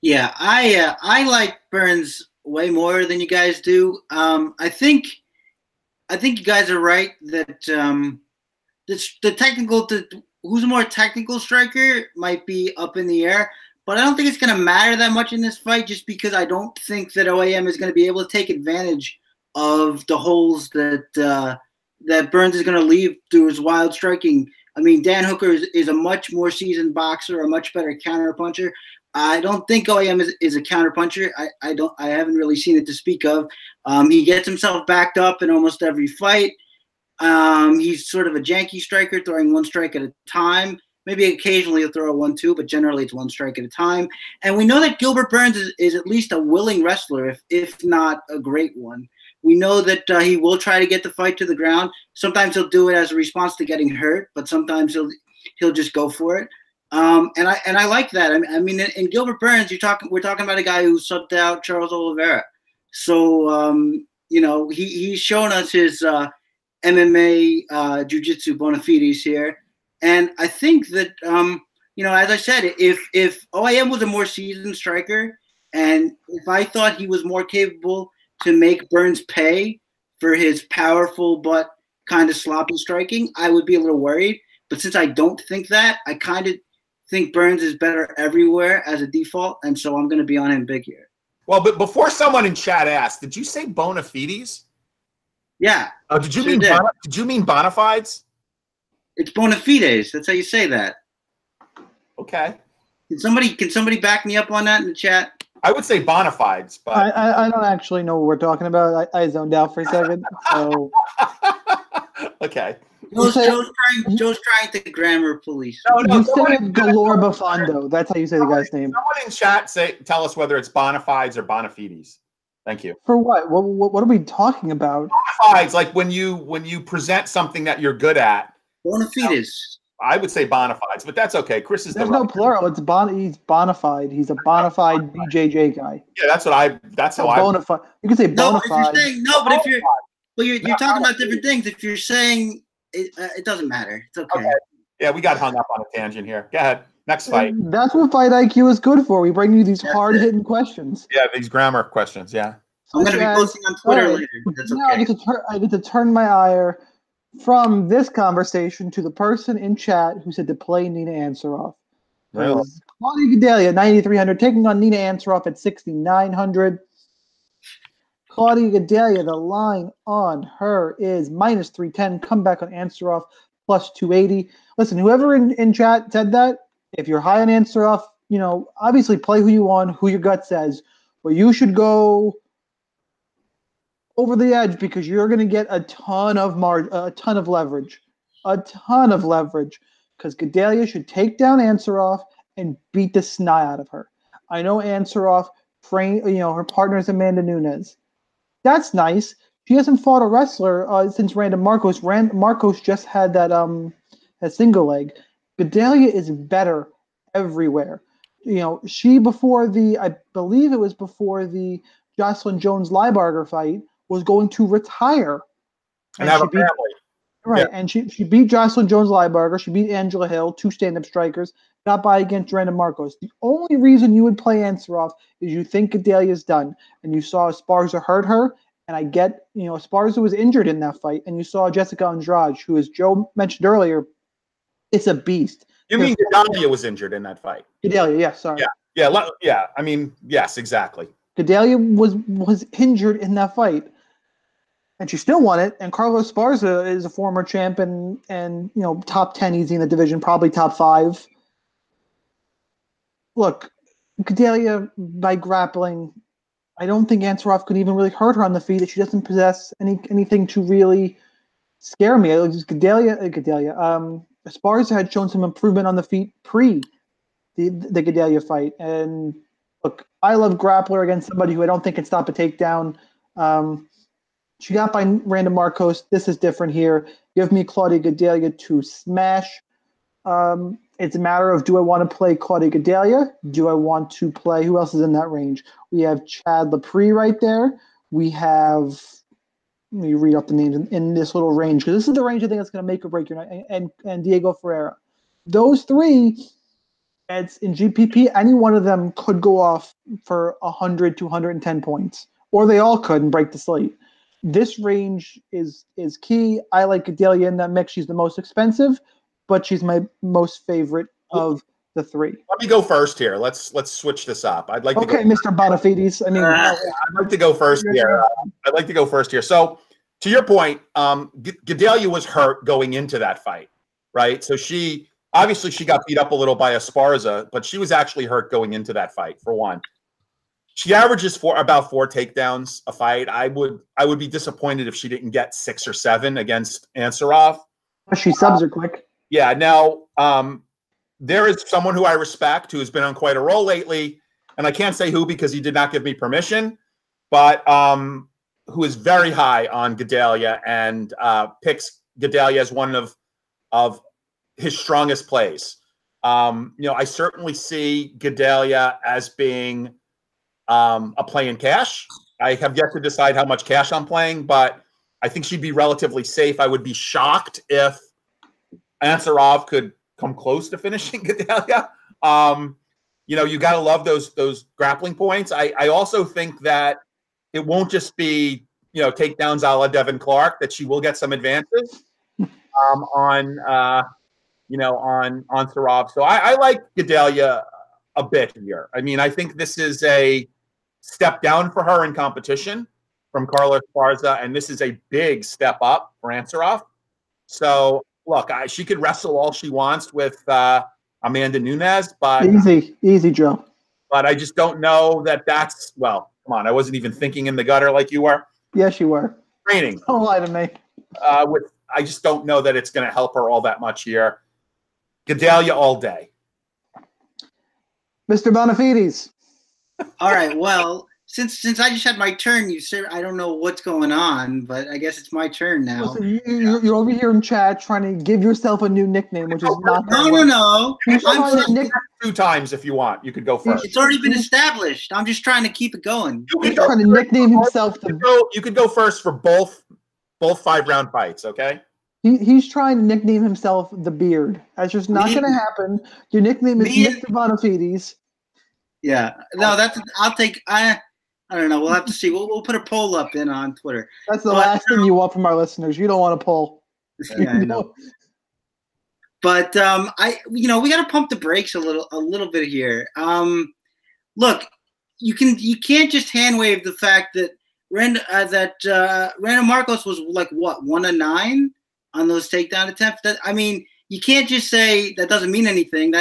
Yeah, I like Burns way more than you guys do. I think you guys are right that who's a more technical striker might be up in the air, but I don't think it's going to matter that much in this fight just because I don't think that OAM is going to be able to take advantage of the holes that Burns is going to leave through his wild striking. I mean, Dan Hooker is a much more seasoned boxer, a much better counterpuncher. I don't think OAM is a counterpuncher. I haven't really seen it to speak of. He gets himself backed up in almost every fight. He's sort of a janky striker, throwing one strike at a time. Maybe occasionally he'll throw a 1-2, but generally it's one strike at a time. And we know that Gilbert Burns is at least a willing wrestler, if not a great one. We know that he will try to get the fight to the ground. Sometimes he'll do it as a response to getting hurt, but sometimes he'll just go for it. And I like that. I mean, in Gilbert Burns, we're talking about a guy who subbed out Charles Oliveira. So he's shown us his MMA jiu-jitsu bona fides here, and I think that as I said, if OAM was a more seasoned striker, and if I thought he was more capable to make Burns pay, for his powerful but kind of sloppy striking, I would be a little worried. But since I don't think that, I kind of think Burns is better everywhere as a default, and so I'm going to be on him big here. Well, but before someone in chat asked, did you say bona fides? Yeah. Oh, did you mean bona fides? It's bona fides. That's how you say that. Okay. Can somebody back me up on that in the chat? I would say bona fides, but I don't actually know what we're talking about. I zoned out for a second. So. Okay. Joe's trying to grammar police. No, you said galore buffando. That's how you say the guy's name. Someone in chat tell us whether it's bona fides or bona fides. Thank you. For what? What are we talking about? Bona fides, like when you present something that you're good at. Bona fides. I would say bona fides, but that's okay. Chris is There's no plural. It's he's bona fide. He's a bona fide BJJ guy. Yeah, that's what I. That's how I. You can say bona fide. You're talking about different things. If you're saying it doesn't matter. It's okay. Yeah, we got hung up on a tangent here. Go ahead. Next fight. And that's what Fight IQ is good for. We bring you these hard-hitting questions. Yeah, these grammar questions, yeah. So I'm going to be posting on Twitter later. That's okay. I get to turn my ire from this conversation to the person in chat who said to play Nina Ansaroff. Really? Cláudia Gadelha at 9,300, taking on Nina Ansaroff at 6,900. Cláudia Gadelha, the line on her is minus 310. Comeback on Ansaroff, plus 280. Listen, whoever in chat said that, if you're high on Ansaroff, you know, obviously play who you want, who your gut says. But you should go over the edge because you're going to get a ton of leverage because Gadelha should take down Ansaroff and beat the snot out of her. I know Ansaroff trained, you know, her partner is Amanda Nunes. That's nice. She hasn't fought a wrestler since Randa Markos. Randa Markos just had that single leg. Gadelha is better everywhere. You know, she before the, I believe it was before the Jocelyn Jones-Liebarger fight, was going to retire. And have a family. Right, yeah. And she beat Jocelyn Jones-Liebarger. She beat Angela Hill, two stand-up strikers, got by against Randa Markos. The only reason you would play Ansaroff is you think Gadelha is done, and you saw Esparza hurt her, and I get, you know, Esparza was injured in that fight, and you saw Jessica Andrade, who, as Joe mentioned earlier, it's a beast. You mean Gadelha was injured in that fight? Gadelha, yeah, sorry. Yeah. I mean, yes, exactly. Gadelha was injured in that fight, and she still won it. And Carlos Esparza is a former champ and you know top 10 easy in the division, probably top 5. Look, Gadelha by grappling, I don't think Ansaroff could even really hurt her on the feet. That she doesn't possess anything to really scare me. Esparza had shown some improvement on the feet pre the Gadelha fight. And look, I love grappler against somebody who I don't think can stop a takedown. She got by Randa Markos. This is different here. Give me Cláudia Gadelha to smash. It's a matter of, do I want to play Cláudia Gadelha? Do I want to play, who else is in that range? We have Chad Laprise right there. We have, let me read up the names in this little range, because this is the range I think that's going to make or break your night, and Diego Ferreira. Those three, it's in GPP, any one of them could go off for 100 to 110 points, or they all could and break the slate. This range is key. I like Gadelha in that mix. She's the most expensive, but she's my most favorite of the three. Let me go first here. Let's switch this up. I'd like to go Mr. Bonafides. I mean, I'd like to go first here. So to your point, Gadelha was hurt going into that fight, right? So she obviously she got beat up a little by Esparza, but she was actually hurt going into that fight. For one, she averages about four takedowns a fight. I would be disappointed if she didn't get 6 or 7 against Ansaroff. She subs her quick. Yeah. Now, there is someone who I respect who has been on quite a roll lately, and I can't say who because he did not give me permission, but who is very high on Gadelha and picks Gadelha as one of his strongest plays. You know, I certainly see Gadelha as being a play in cash. I have yet to decide how much cash I'm playing, but I think she'd be relatively safe. I would be shocked if Ansaroff could come close to finishing Gadelha. You know, you got to love those grappling points. I also think that it won't just be you know, takedowns a la Devin Clark, that she will get some advances on Sarov. So I like Gadelha a bit here. I mean, I think this is a step down for her in competition from Carla Esparza, and this is a big step up for Ansaroff. So, look, she could wrestle all she wants with Amanda Nunes, but easy, Joe. But I just don't know that that's, well, come on, I wasn't even thinking in the gutter like you were. Yes, you were. Training. Don't lie to me. I just don't know that it's going to help her all that much here. Gadelha all day. Mr. Bonafides. All right, well, since I just had my turn, I don't know what's going on, but I guess it's my turn now. Listen, you're over here in chat trying to give yourself a new nickname, which is not. No. Two times if you want. You could go first. It's already been established. I'm just trying to keep it going. He's trying to nickname himself. You could go first for both 5-round fights, okay? He's trying to nickname himself the Beard. That's just not going to happen. Your nickname is Mr. Bonafides. Yeah, no, that's. I'll take. I don't know. We'll have to see. We'll put a poll up on Twitter. That's the last thing you want from our listeners. You don't want a poll. Yeah, I know. But we got to pump the brakes a little bit here. Look, you can't just hand wave the fact that Randa Marcos was like what 1-9 on those takedown attempts. You can't just say that doesn't mean anything.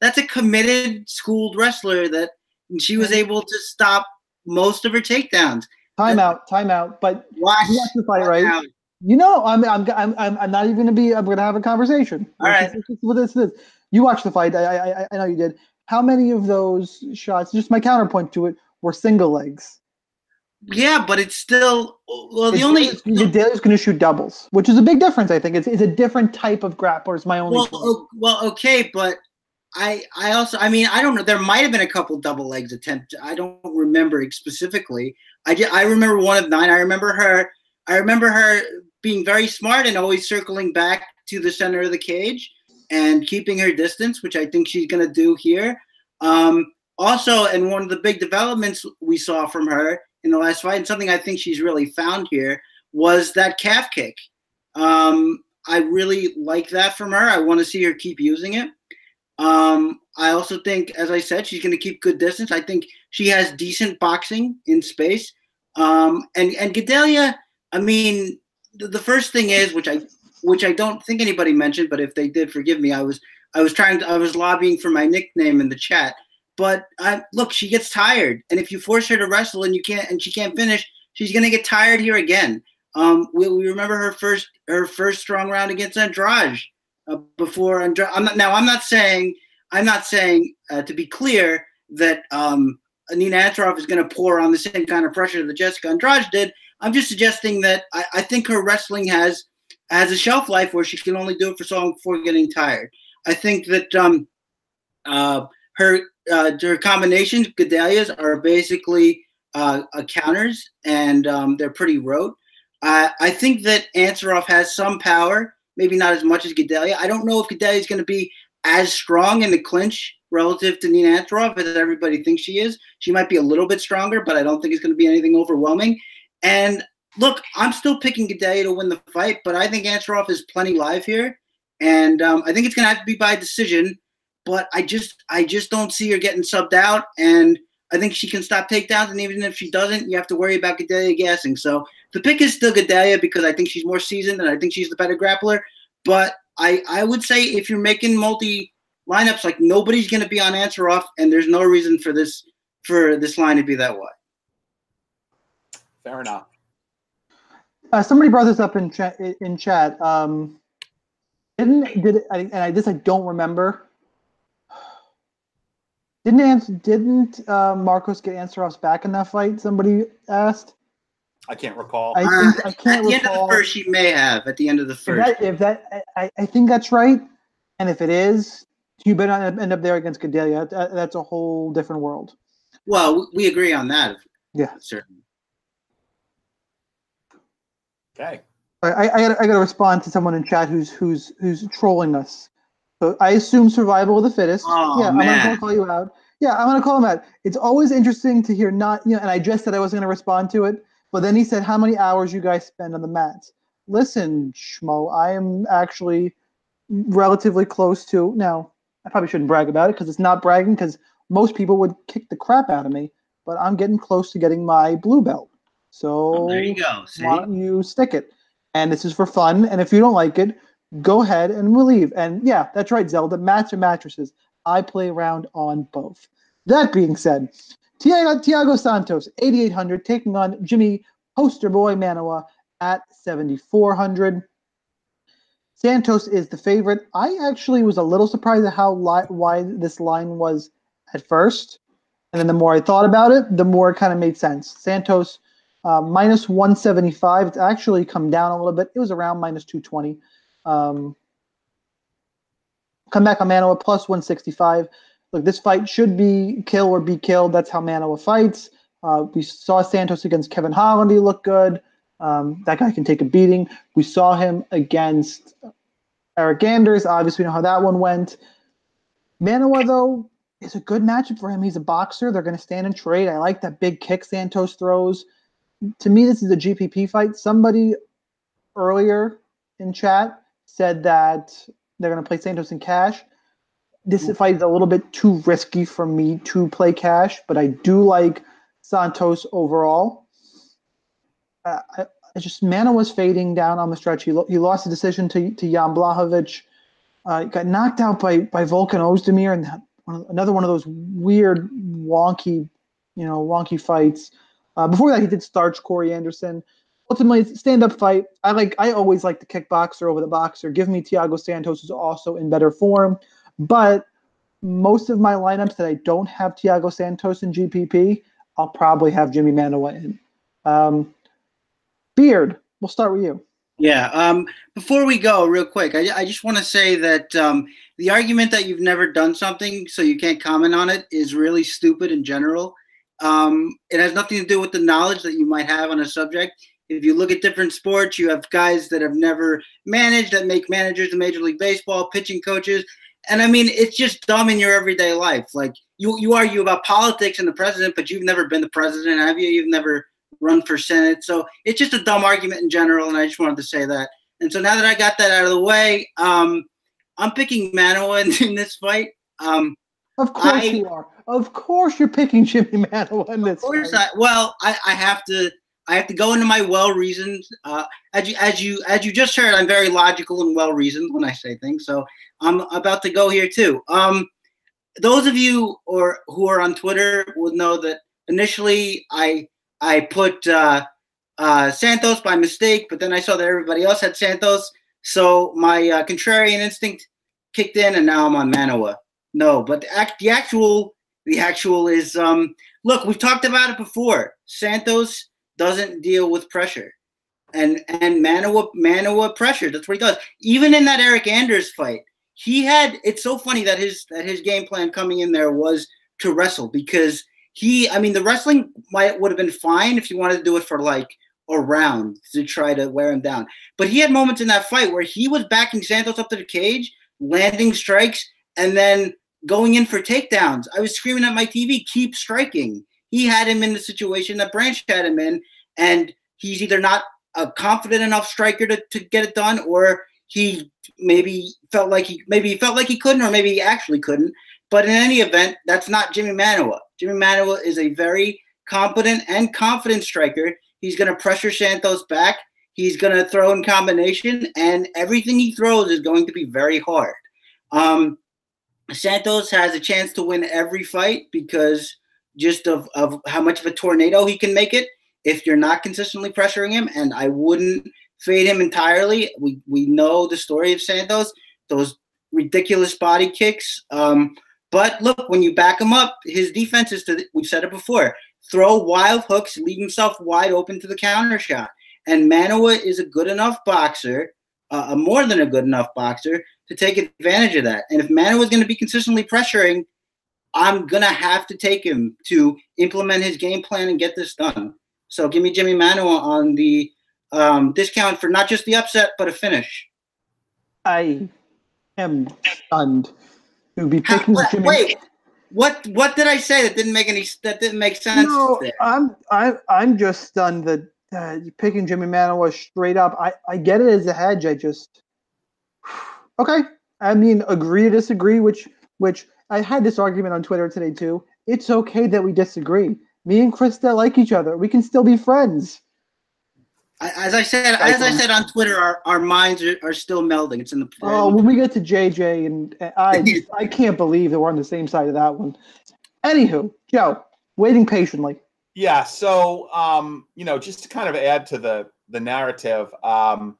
That's a committed, schooled wrestler that she was able to stop most of her takedowns. Timeout. But watch the fight, right? Out. You know, I'm not even gonna be. I'm gonna have a conversation. All right. This. You watched the fight. I know you did. How many of those shots? Just my counterpoint to it were single legs. Yeah, but it's still Gadelha's going to shoot doubles, which is a big difference. I think it's a different type of grappler. Is my only. Well, okay, but. I also I don't know. There might have been a couple double legs attempts. I don't remember specifically. I remember 1 of 9. I remember her being very smart and always circling back to the center of the cage and keeping her distance, which I think she's going to do here. Also, and one of the big developments we saw from her in the last fight, and something I think she's really found here, was that calf kick. I really like that from her. I want to see her keep using it. I also think, as I said, she's going to keep good distance. I think she has decent boxing in space. And Gadelha, the first thing is, which I don't think anybody mentioned, but if they did, forgive me. I was lobbying for my nickname in the chat. But look, she gets tired, and if you force her to wrestle and she can't finish, she's going to get tired here again. We remember her first strong round against Andrade. I'm not saying to be clear that Nina Ansaroff is going to pour on the same kind of pressure that Jessica Andrade did. I'm just suggesting that I think her wrestling has a shelf life where she can only do it for so long before getting tired. I think that her combinations, Gadelha's, are basically counters, and they're pretty rote. I think that Ansaroff has some power. Maybe not as much as Gadelha. I don't know if Gadelha is going to be as strong in the clinch relative to Nina Ansaroff as everybody thinks she is. She might be a little bit stronger, but I don't think it's going to be anything overwhelming. And look, I'm still picking Gadelha to win the fight, but I think Ansaroff is plenty live here, and I think it's going to have to be by decision. But I just don't see her getting subbed out, and I think she can stop takedowns. And even if she doesn't, you have to worry about Gadelha gassing. So the pick is still Gadelha because I think she's more seasoned and I think she's the better grappler. But I would say if you're making multi lineups, like nobody's going to be on Ansaroff, and there's no reason for this line to be that wide. Fair enough. Somebody brought this up in chat. I don't remember. Didn't Marcos get Ansaroff's back in that fight? Somebody asked. I can't recall. At the end of the first, she may have. At the end of the first, I think that's right. And if it is, you better not end up there against Gadelha. That's a whole different world. Well, we agree on that. Yeah, certainly. Okay. I got to respond to someone in chat who's trolling us. So I assume survival of the fittest. Oh, yeah, man. I'm going to call you out. Yeah, I'm going to call him out. It's always interesting to hear not, and I just said I wasn't going to respond to it. But then he said, how many hours you guys spend on the mats? Listen, Schmo, I am actually relatively close to – now, I probably shouldn't brag about it because it's not bragging because most people would kick the crap out of me, but I'm getting close to getting my blue belt. So there you go. See? Why don't you stick it? And this is for fun. And if you don't like it, go ahead and we'll leave. And, yeah, that's right, Zelda, mats or mattresses. I play around on both. That being said, Thiago Santos, 8,800, taking on Jimi Poster Boy Manuwa at 7,400. Santos is the favorite. I actually was a little surprised at how wide this line was at first. And then the more I thought about it, the more it kind of made sense. Santos, minus 175. It's actually come down a little bit. It was around minus 220. Come back on Manuwa, plus 165. Look, this fight should be kill or be killed. That's how Manuwa fights. We saw Santos against Kevin Holland. He looked good. That guy can take a beating. We saw him against Eryk Anders. Obviously, we know how that one went. Manuwa, though, is a good matchup for him. He's a boxer. They're going to stand and trade. I like that big kick Santos throws. To me, this is a GPP fight. Somebody earlier in chat said that they're going to play Santos in cash. This fight is a little bit too risky for me to play cash, but I do like Santos overall. I just Manuwa was fading down on the stretch. He lost the decision to Jan Blachowicz. He got knocked out by Volkan Ozdemir, and another one of those weird, wonky fights. Before that, he did starch Corey Anderson. Ultimately, it's a stand-up fight. I always like the kickboxer over the boxer. Give me Thiago Santos, who's also in better form. But most of my lineups that I don't have Thiago Santos in GPP, I'll probably have Jimi Manuwa in. Beard, we'll start with you. Yeah. Before we go, real quick, I just want to say that the argument that you've never done something so you can't comment on it is really stupid in general. It has nothing to do with the knowledge that you might have on a subject. If you look at different sports, you have guys that have never managed that make managers in Major League Baseball, pitching coaches. And, I mean, it's just dumb in your everyday life. Like, you argue about politics and the president, but you've never been the president, have you? You've never run for Senate. So it's just a dumb argument in general, and I just wanted to say that. And so now that I got that out of the way, I'm picking Manuwa in this fight. Of course you are. Of course you're picking Jimi Manuwa in this fight. Of course I – well, I have to go into my well-reasoned. As you just heard, I'm very logical and well-reasoned when I say things. So I'm about to go here too. Those of you who are on Twitter would know that initially I put Santos by mistake, but then I saw that everybody else had Santos, so my contrarian instinct kicked in, and now I'm on Manuwa. No, but the actual is look. We've talked about it before. Santos doesn't deal with pressure, and Manuwa pressure. That's what he does. Even in that Eryk Anders fight, he had. It's so funny that his game plan coming in there was to wrestle because he. I mean, the wrestling would have been fine if you wanted to do it for like a round to try to wear him down. But he had moments in that fight where he was backing Santos up to the cage, landing strikes, and then going in for takedowns. I was screaming at my TV, "Keep striking." He had him in the situation that Branch had him in, and he's either not a confident enough striker to get it done, or he maybe felt like he couldn't, or maybe he actually couldn't. But in any event, that's not Jimi Manuwa. Jimi Manuwa is a very competent and confident striker. He's going to pressure Santos back. He's going to throw in combination, and everything he throws is going to be very hard. Santos has a chance to win every fight because just of how much of a tornado he can make it if you're not consistently pressuring him, and I wouldn't fade him entirely. We know the story of Santos, those ridiculous body kicks. But look, when you back him up, his defense is we've said it before, throw wild hooks, leave himself wide open to the counter shot. And Manuwa is a good enough boxer, more than a good enough boxer, to take advantage of that. And if Manuwa is going to be consistently pressuring, I'm going to have to take him to implement his game plan and get this done. So give me Jimi Manuwa on the discount for not just the upset, but a finish. I am stunned to be picking Jimi. Wait, what did I say that didn't make sense? No, I'm just stunned that You're picking Jimi Manuwa straight up. I get it as a hedge. I just – okay. I mean, agree to disagree, which I had this argument on Twitter today too. It's okay that we disagree. Me and Krista like each other. We can still be friends. As I said on Twitter, our minds are still melding. It's in the plan. Oh, when we get to JJ and I can't believe that we're on the same side of that one. Anywho, Joe, waiting patiently. Yeah, so just to kind of add to the narrative, I'm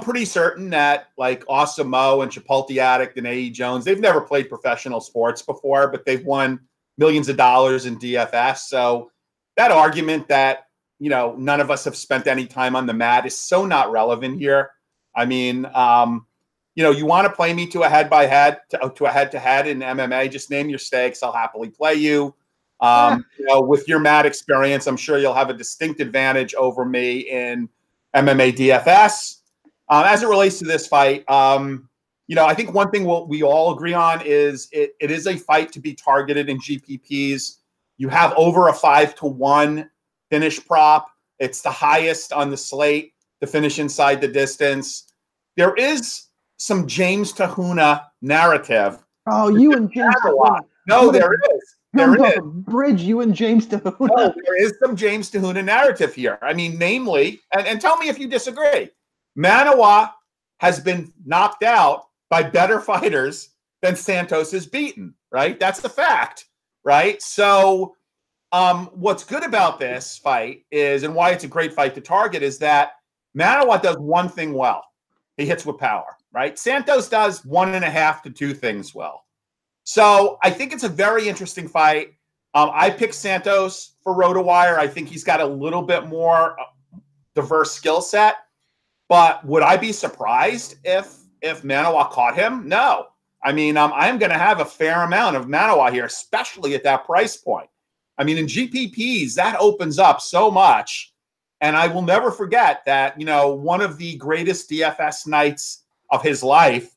pretty certain that like Awesome Mo and Chipotle Addict and A.E. Jones, they've never played professional sports before, but they've won millions of dollars in DFS. So that argument that none of us have spent any time on the mat is so not relevant here. I mean, you want to play me to a head-by-head, to a head-to-head in MMA, just name your stakes. I'll happily play you. With your mat experience, I'm sure you'll have a distinct advantage over me in MMA DFS. As it relates to this fight, I think one thing we all agree on is it is a fight to be targeted in GPPs. You have over a 5-to-1 finish prop. It's the highest on the slate to finish inside the distance. There is some James Tahuna narrative. Oh, you and James Tahuna. No, there is. There is some James Tahuna narrative here. I mean, namely, and tell me if you disagree. Manuwa has been knocked out by better fighters than Santos is beaten, right? That's the fact, right? So what's good about this fight is, and why it's a great fight to target, is that Manuwa does one thing well. He hits with power, right? Santos does 1.5 to 2 things well. So I think it's a very interesting fight. I picked Santos for RotoWire. I think he's got a little bit more diverse skill set. But would I be surprised if Manuwa caught him? No. I mean, I'm going to have a fair amount of Manuwa here, especially at that price point. I mean, in GPPs, that opens up so much. And I will never forget that, one of the greatest DFS nights of his life,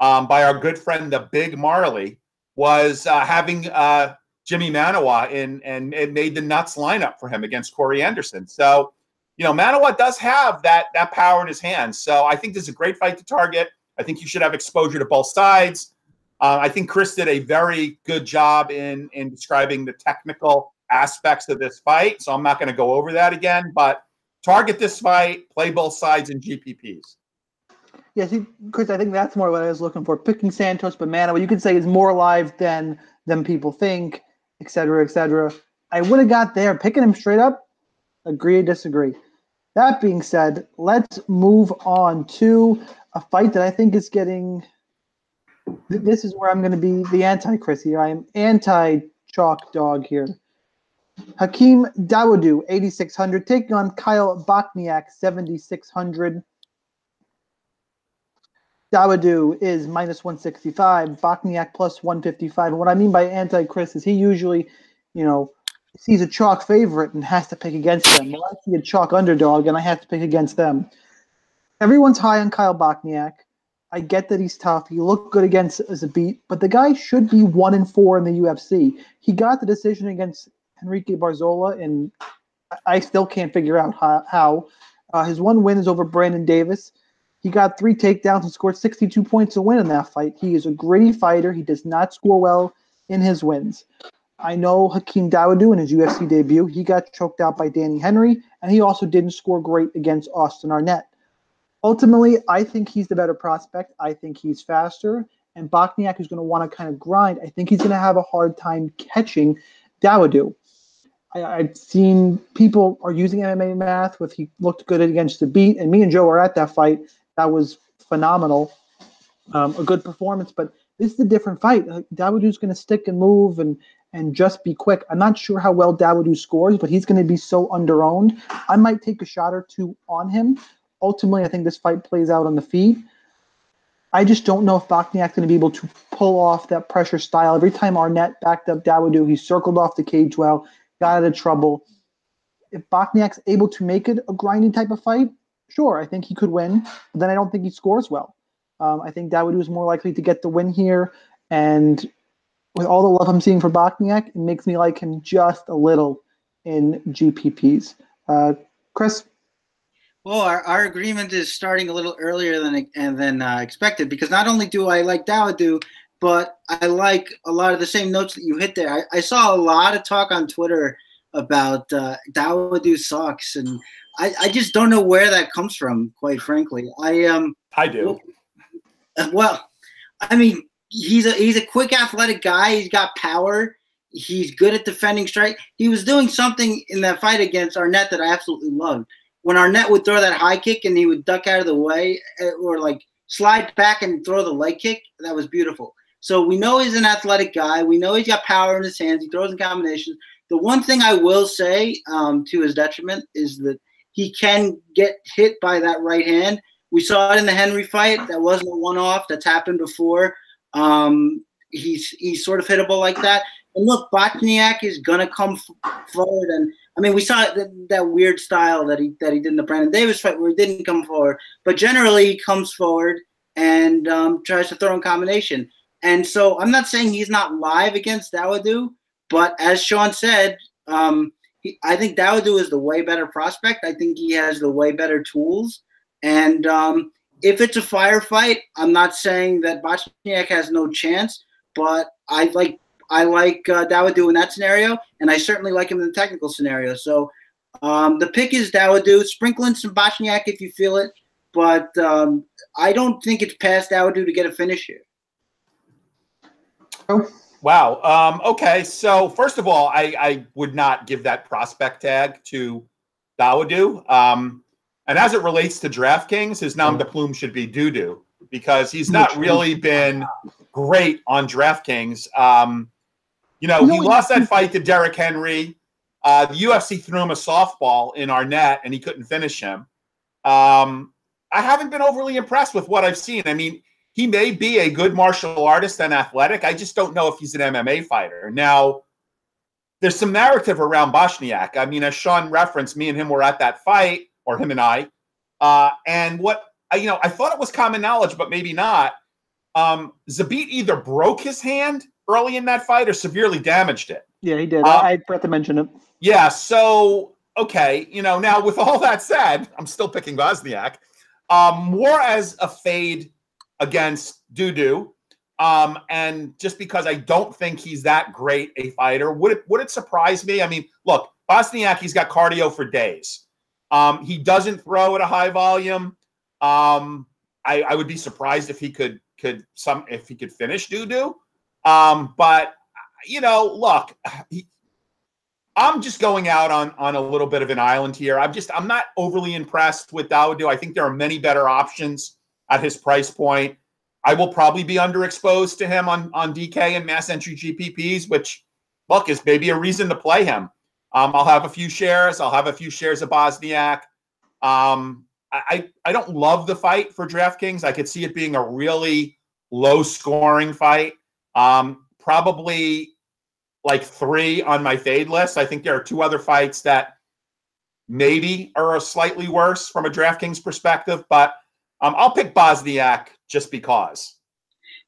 by our good friend, the Big Marley, was having Jimi Manuwa in, and it made the nuts lineup for him against Corey Anderson. So, Manuwa does have that power in his hands. So I think this is a great fight to target. I think you should have exposure to both sides. I think Chris did a very good job in describing the technical aspects of this fight. So I'm not going to go over that again, but target this fight, play both sides in GPPs. Yeah, see, Chris, I think that's more what I was looking for. Picking Santos, but Manuwa, you could say, is more alive than people think, et cetera, et cetera. I would have got there. Picking him straight up, agree or disagree. That being said, let's move on to a fight that I think is getting – this is where I'm going to be the anti-Chris here. I am anti-chalk dog here. Hakeem Dawodu, 8,600, taking on Kyle Bochniak, 7,600. Dawodu is -165, Bochniak +155. And what I mean by anti-Chris is he usually, sees a chalk favorite and has to pick against them. Well, I see a chalk underdog and I have to pick against them. Everyone's high on Kyle Bochniak. I get that he's tough. He looked good against Zabit, but the guy should be 1-4 in the UFC. He got the decision against Henrique Barzola, and I still can't figure out how. His one win is over Brandon Davis. He got 3 takedowns and scored 62 points to win in that fight. He is a gritty fighter. He does not score well in his wins. I know Hakeem Dawodu in his UFC debut, he got choked out by Danny Henry, and he also didn't score great against Austin Arnett. Ultimately, I think he's the better prospect. I think he's faster, and Bochniak is going to want to kind of grind. I think he's going to have a hard time catching Dawodu. I've seen people are using MMA math with he looked good against the beat, and me and Joe were at that fight. That was phenomenal, a good performance. But this is a different fight. Dawodu's going to stick and move and just be quick. I'm not sure how well Dawodu scores, but he's going to be so under-owned. I might take a shot or two on him. Ultimately, I think this fight plays out on the feed. I just don't know if Bochniak's going to be able to pull off that pressure style. Every time Arnett backed up Dawodu, he circled off the cage well, got out of trouble. If Bochniak's able to make it a grinding type of fight, sure, I think he could win, but then I don't think he scores well. I think Dawodu is more likely to get the win here, and with all the love I'm seeing for Bochniak, it makes me like him just a little in GPPs. Chris? Well, our agreement is starting a little earlier than expected, because not only do I like Dawodu, but I like a lot of the same notes that you hit there. I saw a lot of talk on Twitter about Dawodu sucks, and I just don't know where that comes from, quite frankly. I do. Well, I mean, he's a quick, athletic guy. He's got power. He's good at defending strike. He was doing something in that fight against Arnett that I absolutely loved. When Arnett would throw that high kick and he would duck out of the way or like slide back and throw the leg kick, that was beautiful. So we know he's an athletic guy. We know he's got power in his hands. He throws in combinations. The one thing I will say to his detriment is that he can get hit by that right hand. We saw it in the Henry fight. That wasn't a one-off. That's happened before. He's sort of hittable like that. And look, Bochniak is going to come forward. And I mean, we saw that weird style that he did in the Brandon Davis fight where he didn't come forward. But generally, he comes forward and tries to throw in combination. And so I'm not saying he's not live against Dawodu, but as Sean said, I think Dawodu is the way better prospect. I think he has the way better tools. And if it's a firefight, I'm not saying that Bochniak has no chance, but I like Dawodu in that scenario, and I certainly like him in the technical scenario. So the pick is Dawodu. Sprinkle in some Bochniak if you feel it, but I don't think it's past Dawodu to get a finish here. Oh. Wow. Okay, so first of all, I would not give that prospect tag to Dawodu. And as it relates to DraftKings, his nom de plume should be Dudu, because he's not really been great on DraftKings. He lost that fight to Derrick Henry. The UFC threw him a softball in Arnett, and he couldn't finish him. I haven't been overly impressed with what I've seen. I mean, he may be a good martial artist and athletic. I just don't know if he's an MMA fighter. Now, there's some narrative around Bochniak. I mean, as Sean referenced, me and him were at that fight, or him and I. And what, I thought it was common knowledge, but maybe not. Zabit either broke his hand early in that fight or severely damaged it. Yeah, he did. I forgot to mention it. Yeah, so, okay. Now with all that said, I'm still picking Wozniak. More as a fade against Dudu. And just because I don't think he's that great a fighter, would it surprise me? I mean, look, Wozniak, he's got cardio for days. He doesn't throw at a high volume. I would be surprised if he could finish Dudu. But look, I'm just going out on a little bit of an island here. I'm not overly impressed with Dawodu. I think there are many better options at his price point. I will probably be underexposed to him on DK and mass entry GPPs, which look is maybe a reason to play him. I'll have a few shares. I'll have a few shares of Wozniak. I don't love the fight for DraftKings. I could see it being a really low-scoring fight. Probably like 3 on my fade list. I think there are 2 other fights that maybe are slightly worse from a DraftKings perspective, but I'll pick Wozniak just because.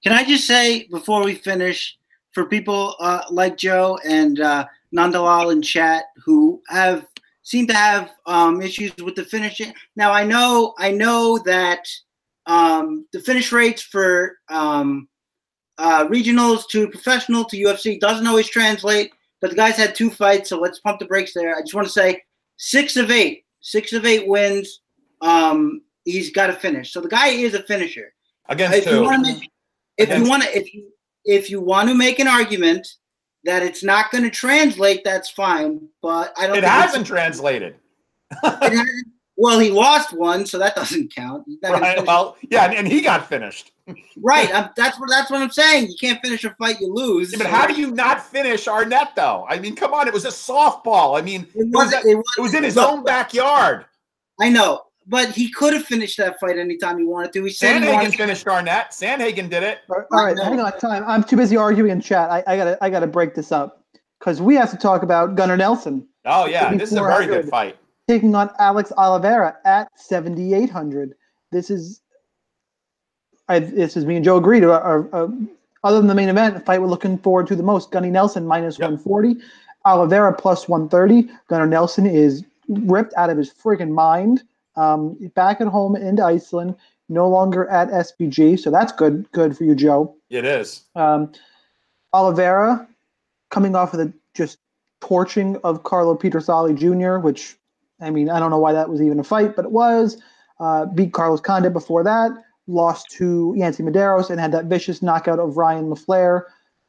Can I just say before we finish, for people like Joe and Nandalal in chat who seem to have issues with the finishing. Now I know that the finish rates for regionals to professional to UFC doesn't always translate, but the guys had 2 fights, so let's pump the brakes there. I just want to say 6 of 8 wins. He's got to finish, so the guy is a finisher. Against two. If you want to make an argument that it's not going to translate, that's fine, but I don't think it hasn't translated. Well, he lost one, so that doesn't count. Right, well, yeah, and he got finished. Right, that's what I'm saying. You can't finish a fight, you lose. Yeah, but how do you not finish Arnett, though? I mean, come on, it was a softball. I mean, it was in his own backyard. I know, but he could have finished that fight anytime he wanted to. Sandhagen finished Arnett. Sandhagen did it. All right, hang on, time. I'm too busy arguing in chat. I gotta break this up because we have to talk about Gunnar Nelson. Oh yeah, this is a very good fight. Taking on Alex Oliveira at 7,800. This is me and Joe agreed. Other than the main event, the fight we're looking forward to the most. Gunnar Nelson minus 140, Oliveira plus 130. Gunnar Nelson is ripped out of his friggin' mind. Back at home in Iceland, no longer at SBG, so that's good for you, Joe. It is. Oliveira coming off of the just torching of Carlo Pietrasali Jr., which, I mean, I don't know why that was even a fight, but it was. Beat Carlos Condit before that, lost to Yancy Medeiros, and had that vicious knockout of Ryan LaFleur,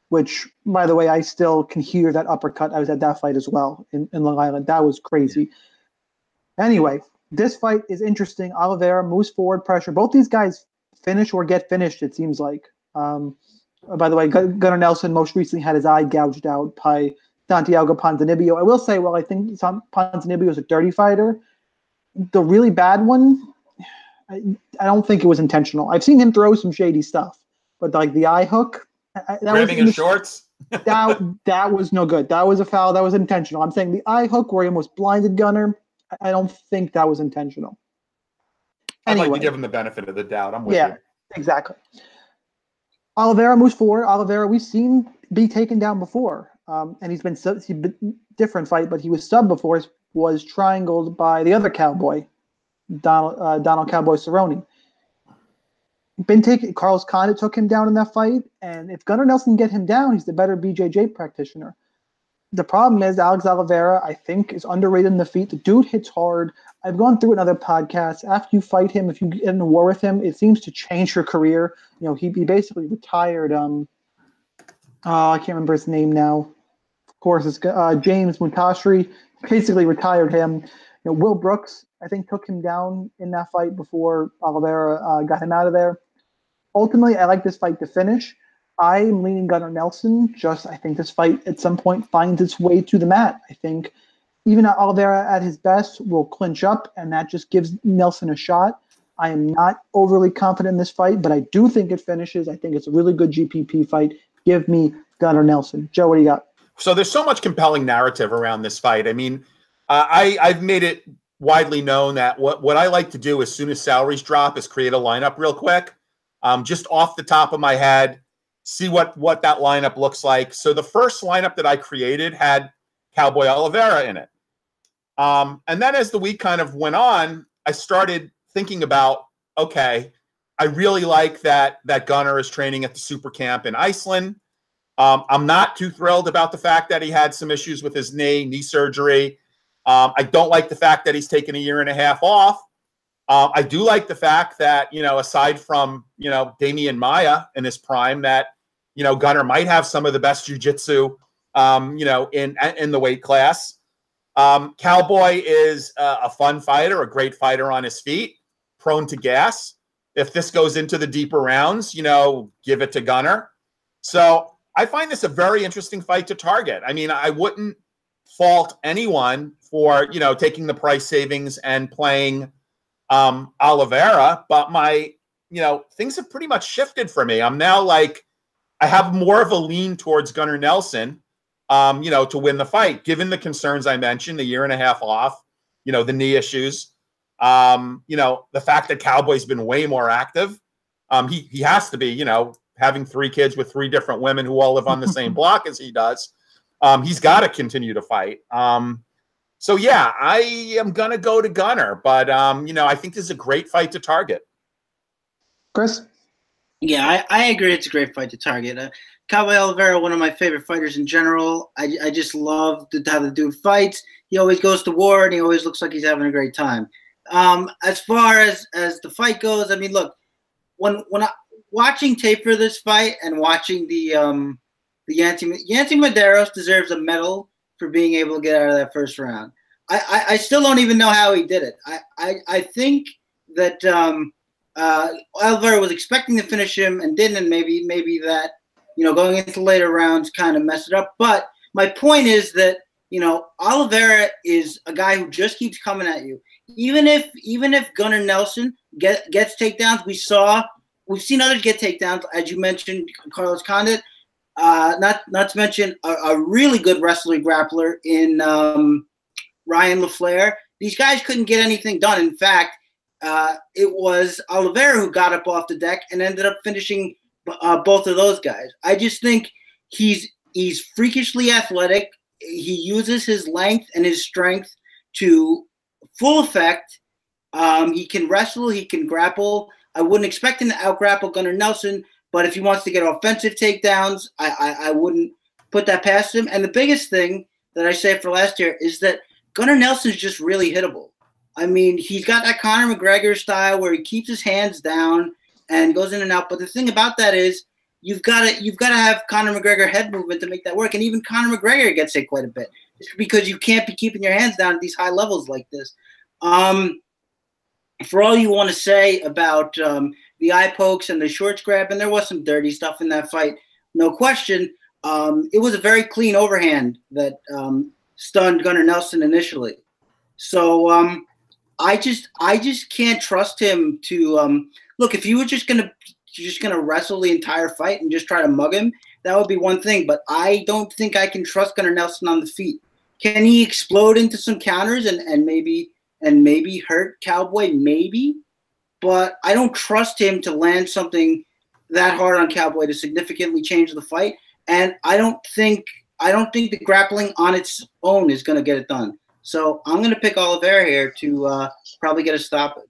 which, by the way, I still can hear that uppercut. I was at that fight as well in Long Island. That was crazy. Anyway, this fight is interesting. Oliveira moves forward, pressure. Both these guys finish or get finished, it seems like. By the way, Gunnar Nelson most recently had his eye gouged out by Santiago Ponzinibbio. I will say, well, I think Ponzinibbio is a dirty fighter. The really bad one, I don't think it was intentional. I've seen him throw some shady stuff, but like the eye hook. Grabbing his shorts? that was no good. That was a foul. That was intentional. I'm saying the eye hook where he almost blinded Gunnar, I don't think that was intentional. Anyway, I'd like to give him the benefit of the doubt. I'm with you. Yeah, exactly. Oliveira moves forward. Oliveira, we've seen be taken down before. And he's been different fight, but he was subbed before, was triangled by the other cowboy, Donald Cowboy Cerrone. Carlos Condit took him down in that fight, and if Gunnar Nelson can get him down, he's the better BJJ practitioner. The problem is Alex Oliveira, I think, is underrated in the feet. The dude hits hard. I've gone through another podcast. After you fight him, if you get in a war with him, it seems to change your career. You know, he basically retired. I can't remember his name now. Of course, it's James Mutashri. Basically retired him. You know, Will Brooks, I think, took him down in that fight before Oliveira got him out of there. Ultimately, I like this fight to finish. I'm leaning Gunnar Nelson. I think this fight at some point finds its way to the mat. I think even Oliveira at his best will clinch up, and that just gives Nelson a shot. I am not overly confident in this fight, but I do think it finishes. I think it's a really good GPP fight. Give me Gunnar Nelson. Joe, what do you got? So there's so much compelling narrative around this fight. I mean, I've made it widely known that what I like to do as soon as salaries drop is create a lineup real quick, just off the top of my head, see what that lineup looks like. So the first lineup that I created had Cowboy Oliveira in it. And then as the week kind of went on, I started thinking about, okay, I really like that Gunnar is training at the super camp in Iceland. I'm not too thrilled about the fact that he had some issues with his knee surgery. I don't like the fact that he's taken a year and a half off. I do like the fact that, you know, aside from, you know, Damian Maia in his prime, that, you know, Gunnar might have some of the best jiu-jitsu, you know, in the weight class. Cowboy is a fun fighter, a great fighter on his feet, prone to gas. If this goes into the deeper rounds, you know, give it to Gunnar. So I find this a very interesting fight to target. I mean, I wouldn't fault anyone for, you know, taking the price savings and playing Oliveira, but you know, things have pretty much shifted for me. I'm now like, I have more of a lean towards Gunnar Nelson, you know, to win the fight, given the concerns I mentioned, the year and a half off, you know, the knee issues, you know, the fact that Cowboy's been way more active. He has to be, you know, having 3 kids with 3 different women who all live on the same block as he does, he's got to continue to fight. So, yeah, I am going to go to Gunnar. But, you know, I think this is a great fight to target. Chris? Yeah, I agree it's a great fight to target. Cowboy Oliveira, one of my favorite fighters in general. I just love how the dude fights. He always goes to war, and he always looks like he's having a great time. As far as the fight goes, I mean, look, when I – watching tape for this fight and watching the Yancy Medeiros deserves a medal for being able to get out of that first round. I still don't even know how he did it. I think that Oliveira was expecting to finish him and didn't, and maybe that, you know, going into later rounds kind of messed it up. But my point is that, you know, Oliveira is a guy who just keeps coming at you. Even if Gunnar Nelson gets takedowns, we've seen others get takedowns, as you mentioned, Carlos Condit. Not to mention a really good wrestling grappler in Ryan LaFleur. These guys couldn't get anything done. In fact, it was Oliveira who got up off the deck and ended up finishing both of those guys. I just think he's freakishly athletic. He uses his length and his strength to full effect. He can wrestle. He can grapple. I wouldn't expect him to out-grapple Gunnar Nelson, but if he wants to get offensive takedowns, I wouldn't put that past him. And the biggest thing that I say for last year is that Gunnar Nelson's just really hittable. I mean, he's got that Conor McGregor style where he keeps his hands down and goes in and out. But the thing about that is you've got to have Conor McGregor head movement to make that work. And even Conor McGregor gets hit quite a bit. It's because you can't be keeping your hands down at these high levels like this. For all you want to say about the eye pokes and the shorts grab, and there was some dirty stuff in that fight, no question. It was a very clean overhand that stunned Gunnar Nelson initially. So I just can't trust him to look. If you were just gonna wrestle the entire fight and just try to mug him, that would be one thing. But I don't think I can trust Gunnar Nelson on the feet. Can he explode into some counters and maybe hurt Cowboy, maybe, but I don't trust him to land something that hard on Cowboy to significantly change the fight. And I don't think the grappling on its own is going to get it done. So I'm going to pick Oliveira here to probably get a stoppage.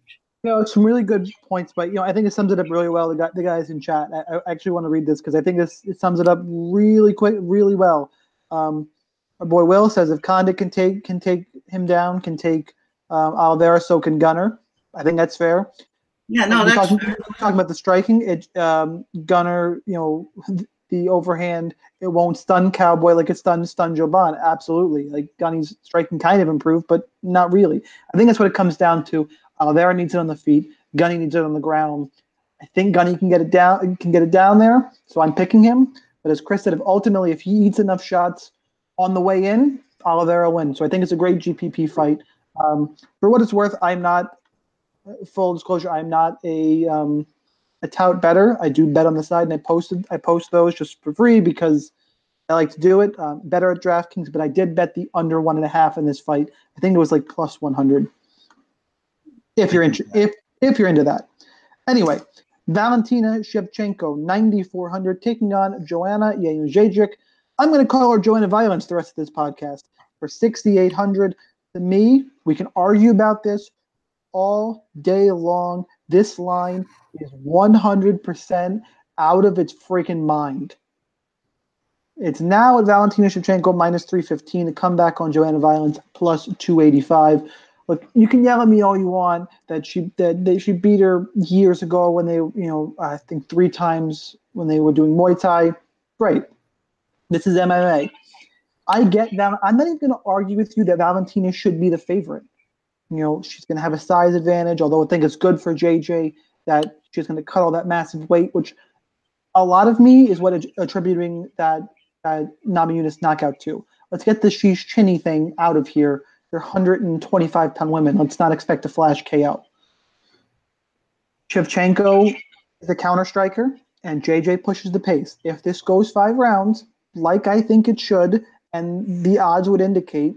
You know, some really good points, but you know, I think it sums it up really well. The guys in chat, I actually want to read this because I think it sums it up really quick, really well. Our boy Will says if Conda can take him down, can take Oliveira, so can Gunnar. I think that's fair. Yeah, no, that's talking about the striking. Gunnar, you know, the overhand, it won't stun Cowboy like it stunned Joban. Absolutely, like Gunnar's striking kind of improved, but not really. I think that's what it comes down to. Oliveira needs it on the feet. Gunnar needs it on the ground. I think Gunnar can get it down there. So I'm picking him. But as Chris said, if ultimately if he eats enough shots on the way in, Oliveira wins. So I think it's a great GPP fight. For what it's worth, I'm not, full disclosure, I'm not a tout better. I do bet on the side, and I post those just for free because I like to do it. Better at DraftKings, but I did bet the under 1.5 in this fight. I think it was like plus 100. If you're into that. Anyway, Valentina Shevchenko, 9,400, taking on Joanna Jędrzejczyk. I'm going to call her Joanna Violence the rest of this podcast for 6,800. To me, we can argue about this all day long. This line is 100% out of its freaking mind. It's now at Valentina Shevchenko minus 315. A comeback on Joanna Violence plus 285. Look, you can yell at me all you want that she beat her years ago when they, you know, I think 3 times when they were doing Muay Thai. Great. This is MMA. I get that. I'm not even going to argue with you that Valentina should be the favorite. You know, she's going to have a size advantage, although I think it's good for JJ that she's going to cut all that massive weight, which a lot of me is what attributing that Namajunas knockout to. Let's get the Sheesh Chinny thing out of here. They're 125-pound women. Let's not expect a flash KO. Shevchenko is a counter striker, and JJ pushes the pace. If this goes 5 rounds, like I think it should, and the odds would indicate,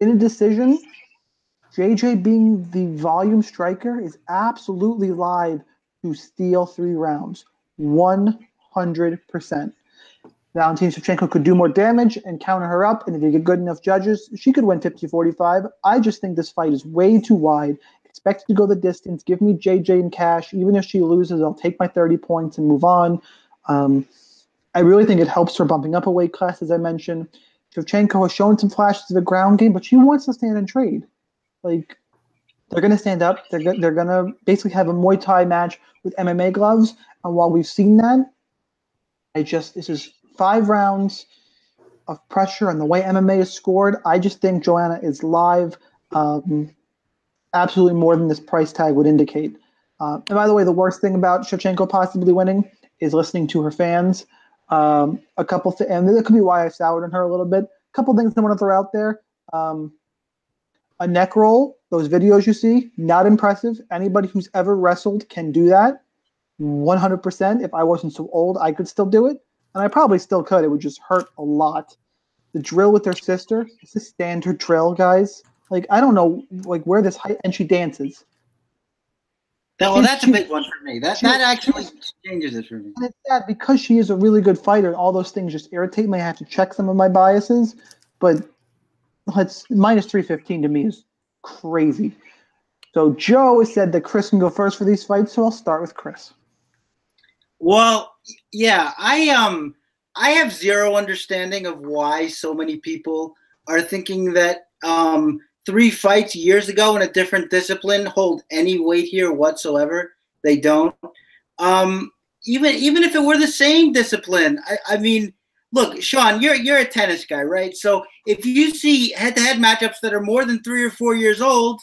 in a decision, JJ being the volume striker is absolutely live to steal 3 rounds, 100%. Valentina Shevchenko could do more damage and counter her up, and if you get good enough judges, she could win 50-45. I just think this fight is way too wide. Expect to go the distance. Give me JJ in cash. Even if she loses, I'll take my 30 points and move on. I really think it helps her bumping up a weight class, as I mentioned. Shevchenko has shown some flashes of the ground game, but she wants to stand and trade. Like, they're going to stand up. They're going to basically have a Muay Thai match with MMA gloves. And while we've seen that, this is 5 rounds of pressure and the way MMA is scored. I just think Joanna is live absolutely more than this price tag would indicate. And by the way, the worst thing about Shevchenko possibly winning is listening to her fans. And that could be why I soured on her a little bit. A couple things I want to throw out there. A neck roll, those videos you see, not impressive. Anybody who's ever wrestled can do that 100%. If I wasn't so old, I could still do it. And I probably still could. It would just hurt a lot. The drill with her sister, it's a standard drill, guys. Like, I don't know, like, where this height, and she dances. Well, that's a big one for me. That actually changes it for me. And it's sad because she is a really good fighter, and all those things just irritate me. I have to check some of my biases, but minus 315 to me is Crazy. So Joe said that Chris can go first for these fights, so I'll start with Chris. Well, yeah, I have zero understanding of why so many people are thinking that three fights years ago in a different discipline hold any weight here whatsoever. They don't. Even if it were the same discipline, I mean, look, Sean, you're a tennis guy, right? So if you see head-to-head matchups that are more than 3 or 4 years old,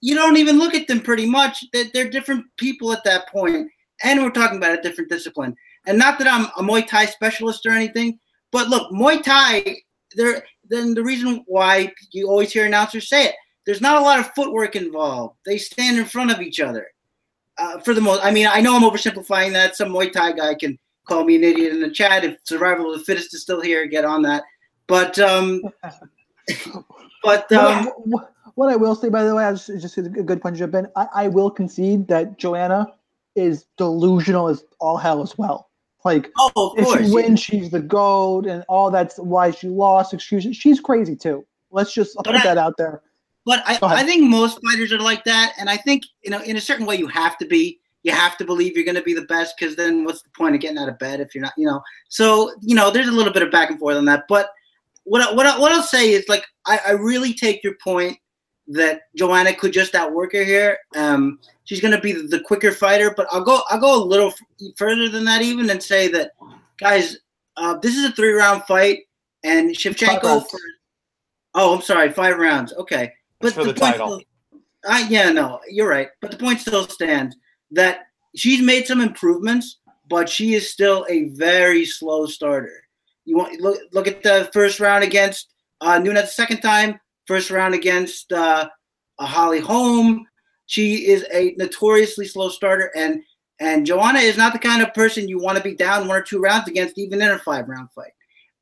you don't even look at them pretty much. They're different people at that point, and we're talking about a different discipline. And not that I'm a Muay Thai specialist or anything, but look, Muay Thai, then the reason why you always hear announcers say it, there's not a lot of footwork involved. They stand in front of each other. For the most, I mean, I know I'm oversimplifying that. Some Muay Thai guy can call me an idiot in the chat. If survival of the fittest is still here, get on that. But, what I will say, by the way, it's just a good point to jump in. I will concede that Joanna is delusional as all hell as well. Like, if she wins, she's the GOAT, and all that's why she lost. She's crazy too. Let's just put that out there. But I think most fighters are like that, and I think, you know, in a certain way you have to be. You have to believe you're going to be the best, because then what's the point of getting out of bed if you're not, you know. So, you know, there's a little bit of back and forth on that. But what I'll say is, like, I really take your point that Joanna could just outwork her here. She's going to be the quicker fighter. But I'll go a little further than that even and say that, guys, this is a three-round fight, and Shevchenko – oh, I'm sorry, 5 rounds. Okay. But for the title. Yeah, no, you're right. But the point still stands that she's made some improvements, but she is still a very slow starter. You want look at the first round against Nuna the second time, first round against Holly Holm. She is a notoriously slow starter, and Joanna is not the kind of person you want to be down 1 or 2 rounds against, even in a 5-round fight.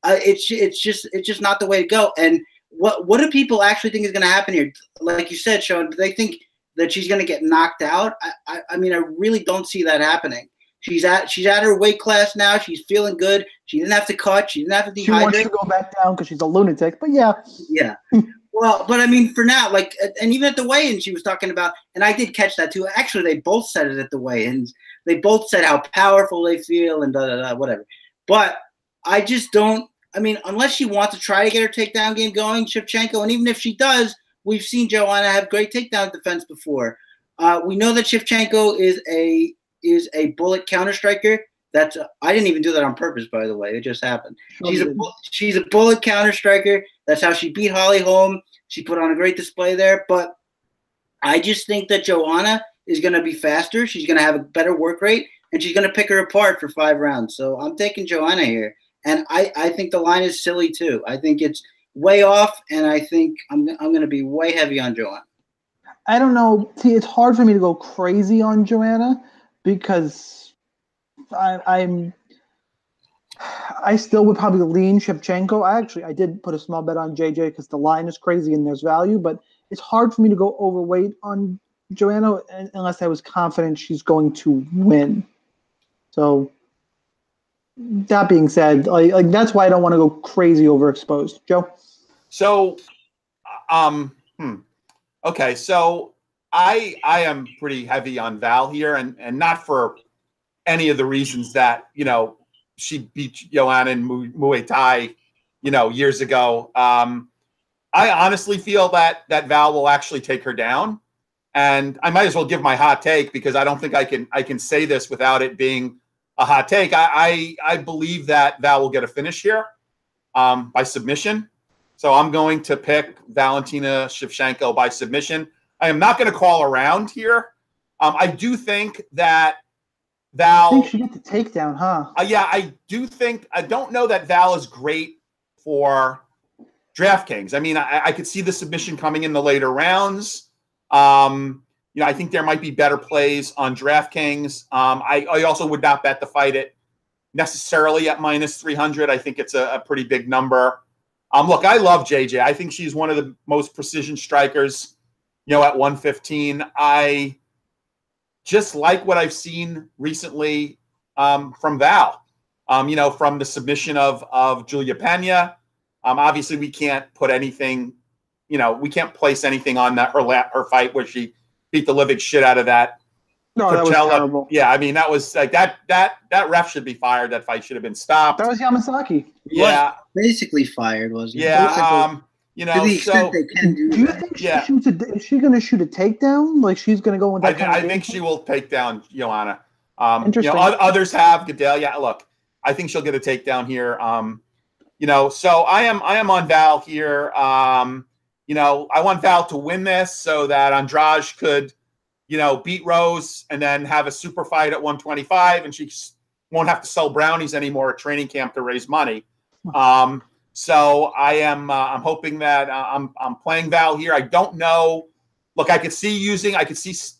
It's just not the way to go. And What do people actually think is going to happen here? Like you said, Sean, do they think that she's going to get knocked out? I mean, I really don't see that happening. She's at her weight class now. She's feeling good. She didn't have to cut. She didn't have to dehydrate. She wants to go back down because she's a lunatic. But yeah, yeah. Well, but I mean, for now, like, and even at the weigh-in, she was talking about, and I did catch that too. Actually, they both said it at the weigh-ins. They both said how powerful they feel and whatever. But I just don't. I mean, unless she wants to try to get her takedown game going, Shevchenko, and even if she does, we've seen Joanna have great takedown defense before. We know that Shevchenko is a bullet counter striker. I didn't even do that on purpose, by the way. It just happened. She's a bullet counter striker. That's how she beat Holly Holm. She put on a great display there. But I just think that Joanna is going to be faster. She's going to have a better work rate, and she's going to pick her apart for 5 rounds. So I'm taking Joanna here. And I think the line is silly too. I think it's way off, and I think I'm going to be way heavy on Joanna. I don't know. See, it's hard for me to go crazy on Joanna because I still would probably lean Shevchenko. I did put a small bet on JJ because the line is crazy and there's value, but it's hard for me to go overweight on Joanna unless I was confident she's going to win. So. That being said, like that's why I don't want to go crazy overexposed. Joe? So, okay, so I am pretty heavy on Val here, and not for any of the reasons that, you know, she beat Joanna in Muay Thai, you know, years ago. I honestly feel that Val will actually take her down, and I might as well give my hot take because I don't think I can say this without it being a hot take. I believe that Val will get a finish here by submission. So I'm going to pick Valentina Shevchenko by submission. I am not going to call around here. I do think that Val. I think she gets the takedown, huh? Yeah, I do think. I don't know that Val is great for DraftKings. I mean, I could see the submission coming in the later rounds. You know, I think there might be better plays on DraftKings. I also would not bet the fight at necessarily at -300. I think it's a pretty big number. Look, I love JJ. I think she's one of the most precision strikers, you know, at 115. I just like what I've seen recently from Val, you know, from the submission of Julia Pena. Obviously, we can't put anything you know, we can't place anything on that her fight where she beat the living shit out of that. No, Coachella. That was terrible. Yeah, I mean, that was like that ref should be fired. That fight should have been stopped. That was Yamasaki. Yeah, basically fired, wasn't it? Yeah, you know, to the extent they can do. Do you think she shoots is she going to shoot a takedown? Like she's going to go into? I think she will take down Joanna. Interesting. You know, others have Gadelha. Yeah, look, I think she'll get a takedown here. You know, so I am on Val here. You know, I want Val to win this so that Andrade could, you know, beat Rose and then have a super fight at 125, and she won't have to sell brownies anymore at training camp to raise money. So I am, I'm hoping that I'm playing Val here. I don't know. Look, I could see, you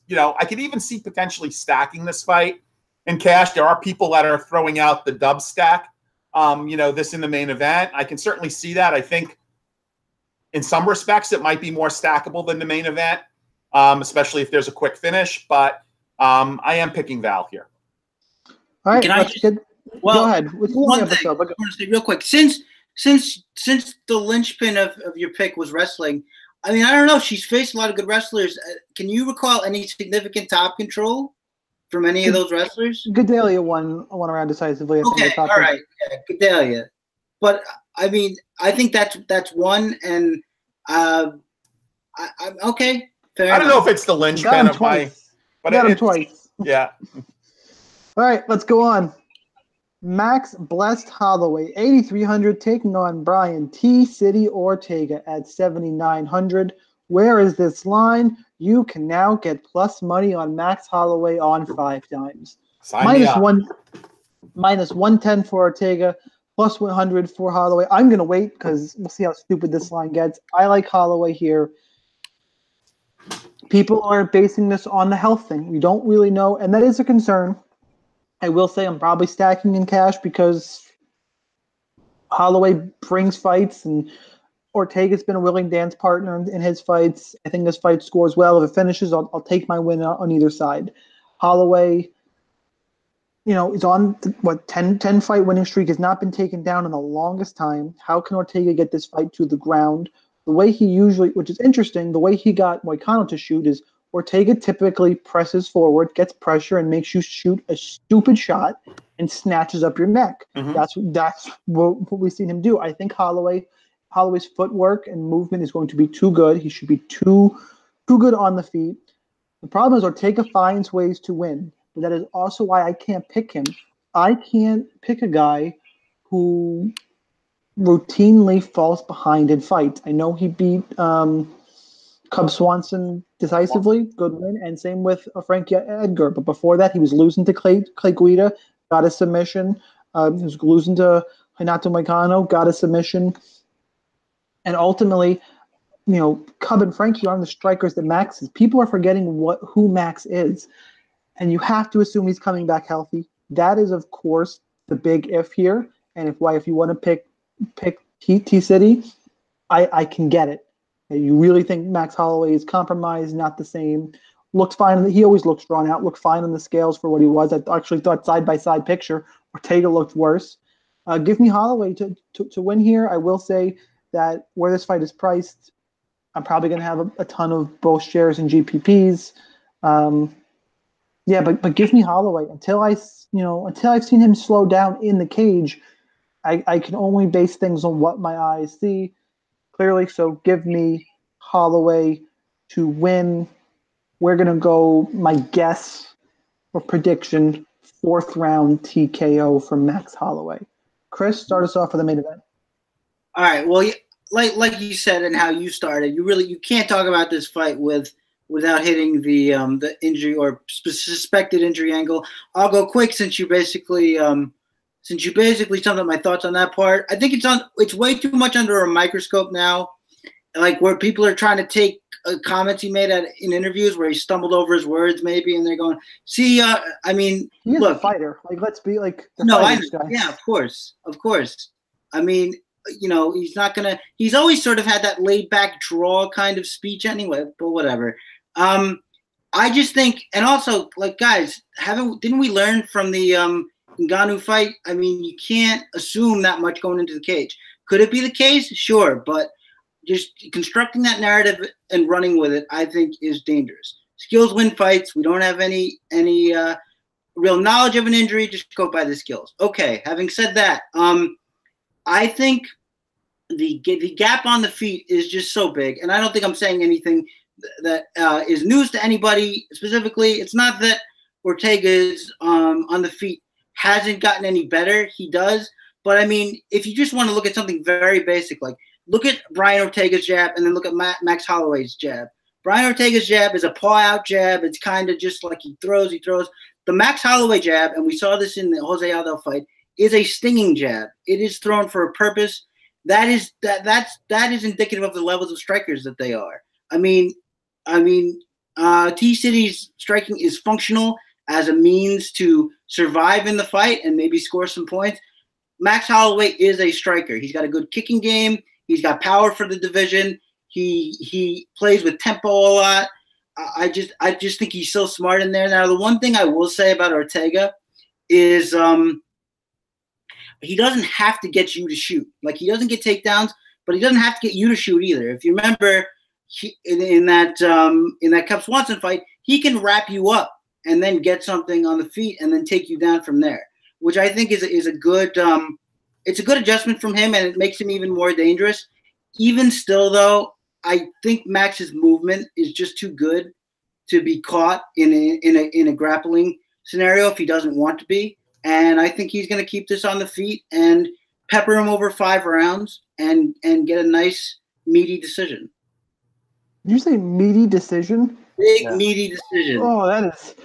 know, I could even see potentially stacking this fight in cash. There are people that are throwing out the dub stack, you know, this in the main event. I can certainly see that. I think in some respects it might be more stackable than the main event. Especially if there's a quick finish, but I am picking Val here. All right, go ahead. One thing, I want to say real quick. Since the linchpin of your pick was wrestling, I mean, I don't know. She's faced a lot of good wrestlers. Can you recall any significant top control from any of those wrestlers? Gadelha won around decisively. Okay, all right, Gadelha. But I mean, I think that's one, and I'm okay. I don't know if it's the linchpin of my, but got him twice. Yeah. All right, let's go on. Max Blessed Holloway, 8,300, taking on Brian T. City Ortega at 7,900. Where is this line? You can now get plus money on Max Holloway on 5 times. -110 for Ortega, plus 100 for Holloway. I'm gonna wait because we'll see how stupid this line gets. I like Holloway here. People are basing this on the health thing. We don't really know, and that is a concern. I will say I'm probably stacking in cash because Holloway brings fights, and Ortega's been a willing dance partner in his fights. I think this fight scores well. If it finishes, I'll take my win on either side. Holloway, you know, is on, 10 fight winning streak, has not been taken down in the longest time. How can Ortega get this fight to the ground? The way he usually, which is interesting, the way he got Moicano to shoot is Ortega typically presses forward, gets pressure, and makes you shoot a stupid shot and snatches up your neck. Mm-hmm. That's what we've seen him do. I think Holloway's footwork and movement is going to be too good. He should be too good on the feet. The problem is Ortega finds ways to win, but that is also why I can't pick him. I can't pick a guy who routinely falls behind in fights. I know he beat Cub Swanson decisively, good win, and same with Frankie Edgar. But before that, he was losing to Clay Guida, got a submission. He was losing to Renato Moicano, got a submission. And ultimately, you know, Cub and Frankie aren't the strikers that Max is. People are forgetting who Max is. And you have to assume he's coming back healthy. That is, of course, the big if here. And if you want to pick T-City, I can get it. You really think Max Holloway is compromised, not the same. Looks fine. He always looks drawn out, looked fine on the scales for what he was. I actually thought side-by-side picture, Ortega looked worse. Give me Holloway to win here. I will say that where this fight is priced, I'm probably going to have a ton of both shares and GPPs. Yeah, but give me Holloway. Until I've seen him slow down in the cage, I can only base things on what my eyes see, clearly. So give me Holloway to win. We're going to go, my guess or prediction, 4th round TKO for Max Holloway. Chris, start us off with the main event. All right. Well, like you said and how you started, you can't talk about this fight without hitting the injury or suspected injury angle. I'll go quick since you basically Since you summed up my thoughts on that part. I think it's way too much under a microscope now, like where people are trying to take comments he made in interviews where he stumbled over his words maybe, and they're going, see, I mean, he's a fighter. Like, let's be like – No, yeah, of course. I mean, you know, he's not going to – he's always sort of had that laid-back draw kind of speech anyway, but whatever. I just think – and also, like, guys, didn't we learn from the Ngannou fight? I mean, you can't assume that much going into the cage. Could it be the case? Sure, but just constructing that narrative and running with it, I think, is dangerous. Skills win fights. We don't have any real knowledge of an injury. Just go by the skills. Okay. Having said that, I think the gap on the feet is just so big, and I don't think I'm saying anything that is news to anybody specifically. It's not that Ortega's on the feet hasn't gotten any better. He does. But, I mean, if you just want to look at something very basic, like look at Brian Ortega's jab and then look at Max Holloway's jab. Brian Ortega's jab is a paw-out jab. It's kind of just like he throws. The Max Holloway jab, and we saw this in the Jose Aldo fight, is a stinging jab. It is thrown for a purpose. That is indicative of the levels of strikers that they are. I mean, T-City's striking is functional as a means to survive in the fight and maybe score some points. Max Holloway is a striker. He's got a good kicking game. He's got power for the division. He plays with tempo a lot. I just think he's so smart in there. Now, the one thing I will say about Ortega is he doesn't have to get you to shoot. Like, he doesn't get takedowns, but he doesn't have to get you to shoot either. If you remember in that Cub Swanson fight, he can wrap you up and then get something on the feet and then take you down from there, which I think is a good it's a good adjustment from him, and it makes him even more dangerous. Even still, though, I think Max's movement is just too good to be caught in a grappling scenario if he doesn't want to be. And I think he's going to keep this on the feet and pepper him over 5 rounds and get a nice meaty decision. Did you say meaty decision? Big, yeah. Meaty decision. Oh, that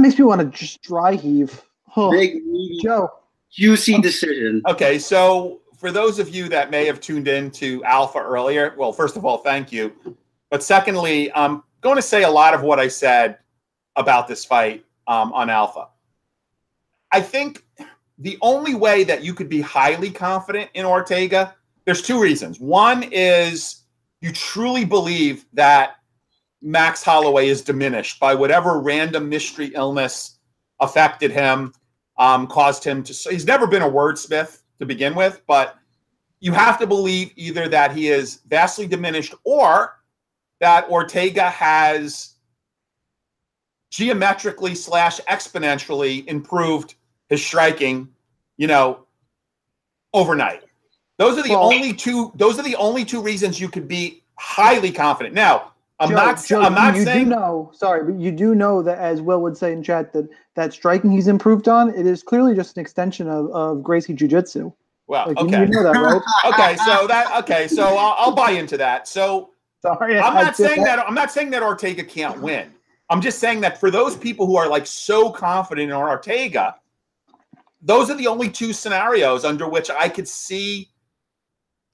makes me want to just dry heave. Huh. Big, meaty, Joe. Juicy decision. Okay, so for those of you that may have tuned in to Alpha earlier, well, first of all, thank you. But secondly, I'm going to say a lot of what I said about this fight on Alpha. I think the only way that you could be highly confident in Ortega, there's 2 reasons. One is you truly believe that Max Holloway is diminished by whatever random mystery illness affected him. Caused him to, he's never been a wordsmith to begin with, but you have to believe either that he is vastly diminished or that Ortega has geometrically / exponentially improved his striking, overnight. Those are the only two reasons you could be highly confident. Now, I'm not saying. But you do know that, as Will would say in chat, that striking he's improved on, it is clearly just an extension of Gracie Jiu-Jitsu. Well, like, okay. You know that, right? Okay, so I'll buy into that. So I'm not saying that Ortega can't win. I'm just saying that for those people who are like so confident in Ortega, those are the only 2 scenarios under which I could see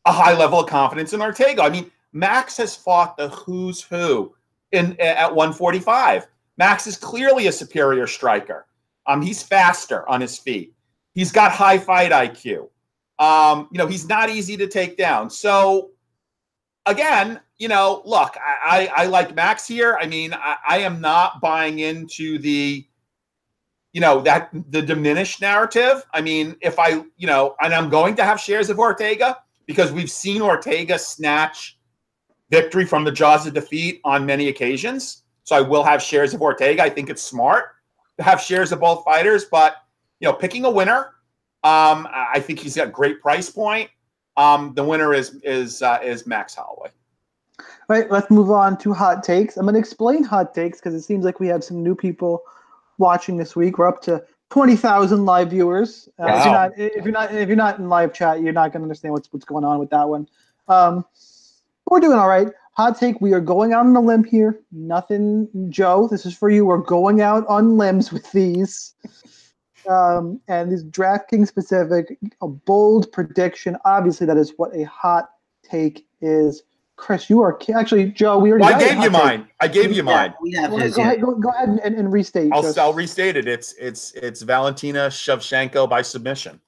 a high level of confidence in Ortega. I mean, Max has fought the who's who at 145. Max is clearly a superior striker. He's faster on his feet. He's got high fight IQ. He's not easy to take down. So, again, look, I like Max here. I mean, I am not buying into the, that the diminished narrative. I mean, if I, and I'm going to have shares of Ortega because we've seen Ortega snatch victory from the jaws of defeat on many occasions. So I will have shares of Ortega. I think it's smart to have shares of both fighters, but picking a winner, I think he's got a great price point. The winner is Max Holloway. All right, let's move on to hot takes. I'm going to explain hot takes because it seems like we have some new people watching this week. We're up to 20,000 live viewers. Wow. If you're not in live chat, you're not going to understand what's going on with that one. We're doing all right. Hot take, we are going out on a limb here. Nothing, Joe, this is for you. We're going out on limbs with these. And these DraftKings specific, a bold prediction. Obviously, that is what a hot take is. Chris, you are actually, Joe, we already well, I gave you mine. Go ahead and restate. I'll restate it. It's Valentina Shevchenko by submission.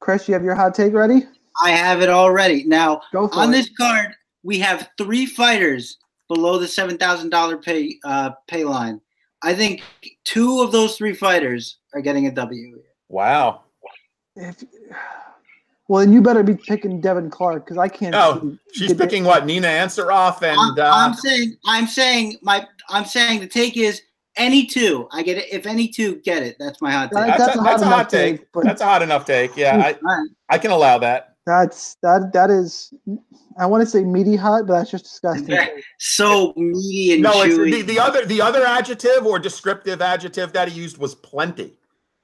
Chris, you have your hot take ready? I have it already. Now, on this card, we have 3 fighters below the $7,000 pay line. I think 2 of those 3 fighters are getting a W. Wow. If, Well, then you better be picking Devin Clark because I can't. Oh, she's picking what? Nina Ansaroff and. I'm saying the take is any two. I get it. If any two get it, that's my hot take. That's a hot take. That's a hot enough take. Yeah, I can allow that. That is. I want to say meaty hot, but that's just disgusting. So meaty and chewy. It's the other adjective or descriptive adjective that he used was plenty.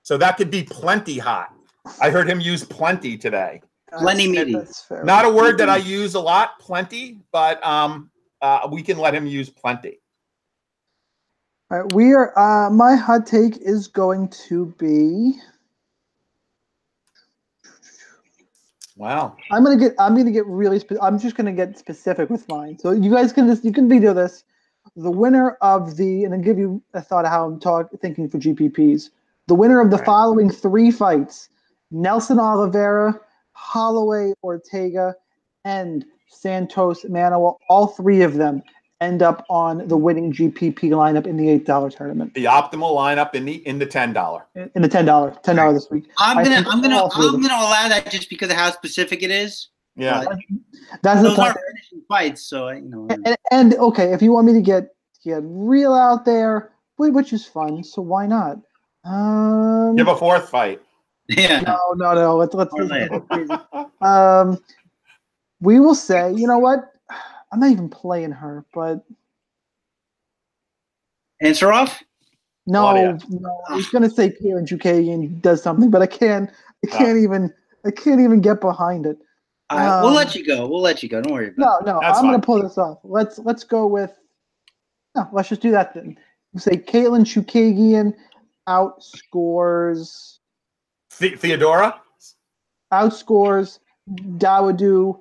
So that could be plenty hot. I heard him use plenty today. Plenty meaty. Not a word that I use a lot, plenty, but we can let him use plenty. All right, we are. My hot take is going to be. Wow. I'm gonna get really. I'm just gonna get specific with mine. So you guys can video this. The winner of the, and I'll give you a thought of how I'm thinking for GPPs. The winner of the following three fights: Nelson Oliveira, Holloway Ortega, and Santos Manuwa. All three of them end up on the winning GPP lineup in the $8 tournament. The optimal lineup in the $10. In the $10 this week. I'm gonna allow that just because of how specific it is. Yeah, that's those are finishing fights. So And okay, if you want me to get real out there, which is fun, so why not? You have a fourth fight. Yeah. No. Let's we will say, you know what? I'm not even playing her, but Ansaroff? No. I was gonna say Katlyn Chookagian does something, but I can't even get behind it. We'll let you go. Don't worry about it. No, that's I'm fine. Gonna pull this off. Let's go with let's just do that then. We'll say Katlyn Chookagian outscores Theodora? Outscores Dawodu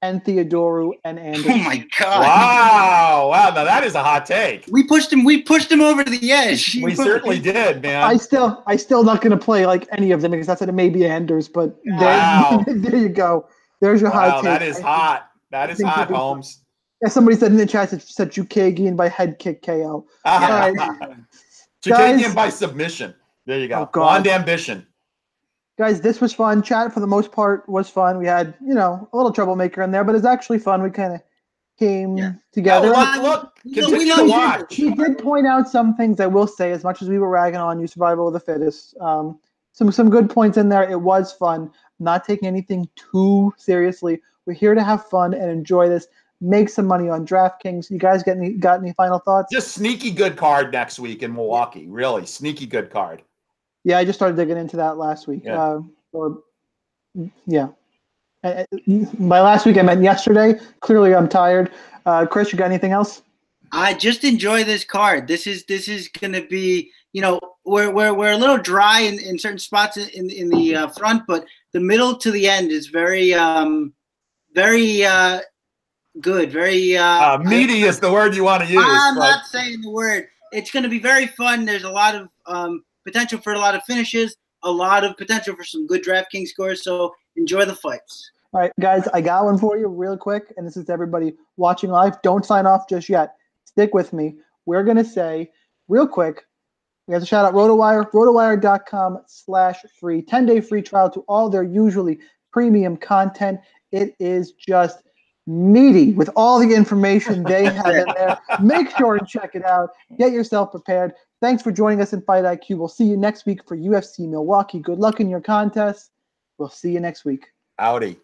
and Theodorou and Anders. Oh my God! Wow! Now that is a hot take. We pushed him over the edge. We certainly did, man. I still not going to play like any of them because I said it may be Anders, but there you go. There's your hot take. That is hot. That is hot, Holmes. Yeah, somebody said in the chat said Chookagian by head kick KO. Chookagian by submission. There you go. Blonde ambition. Guys, this was fun. Chat, for the most part, was fun. We had, a little troublemaker in there, but it's actually fun. We kind of came together. Oh, look, he did point out some things, I will say, as much as we were ragging on you, survival of the fittest. Some good points in there. It was fun. Not taking anything too seriously. We're here to have fun and enjoy this. Make some money on DraftKings. You guys got any final thoughts? Just sneaky good card next week in Milwaukee. Yeah. Really, sneaky good card. Yeah, I just started digging into that last week. Yeah. By last week, I meant yesterday. Clearly, I'm tired. Chris, you got anything else? I just enjoy this card. This is going to be, we're a little dry in certain spots in the front, but the middle to the end is very very good. Very meaty is the word you want to use. I'm not saying the word. It's going to be very fun. There's a lot of potential for a lot of finishes, a lot of potential for some good DraftKings scores, so enjoy the fights. All right, guys, I got one for you real quick, and this is to everybody watching live. Don't sign off just yet. Stick with me. We're going to say, real quick, we have to shout out RotoWire, rotowire.com/free. 10-day free trial to all their usually premium content. It is just meaty with all the information they have in there. Make sure and check it out. Get yourself prepared. Thanks for joining us in Fight IQ. We'll see you next week for UFC Milwaukee. Good luck in your contest. We'll see you next week. Howdy.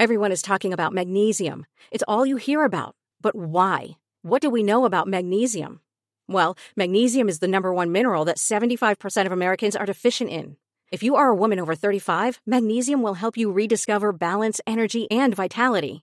Everyone is talking about magnesium. It's all you hear about. But why? What do we know about magnesium? Well, magnesium is the #1 mineral that 75% of Americans are deficient in. If you are a woman over 35, magnesium will help you rediscover balance, energy, and vitality.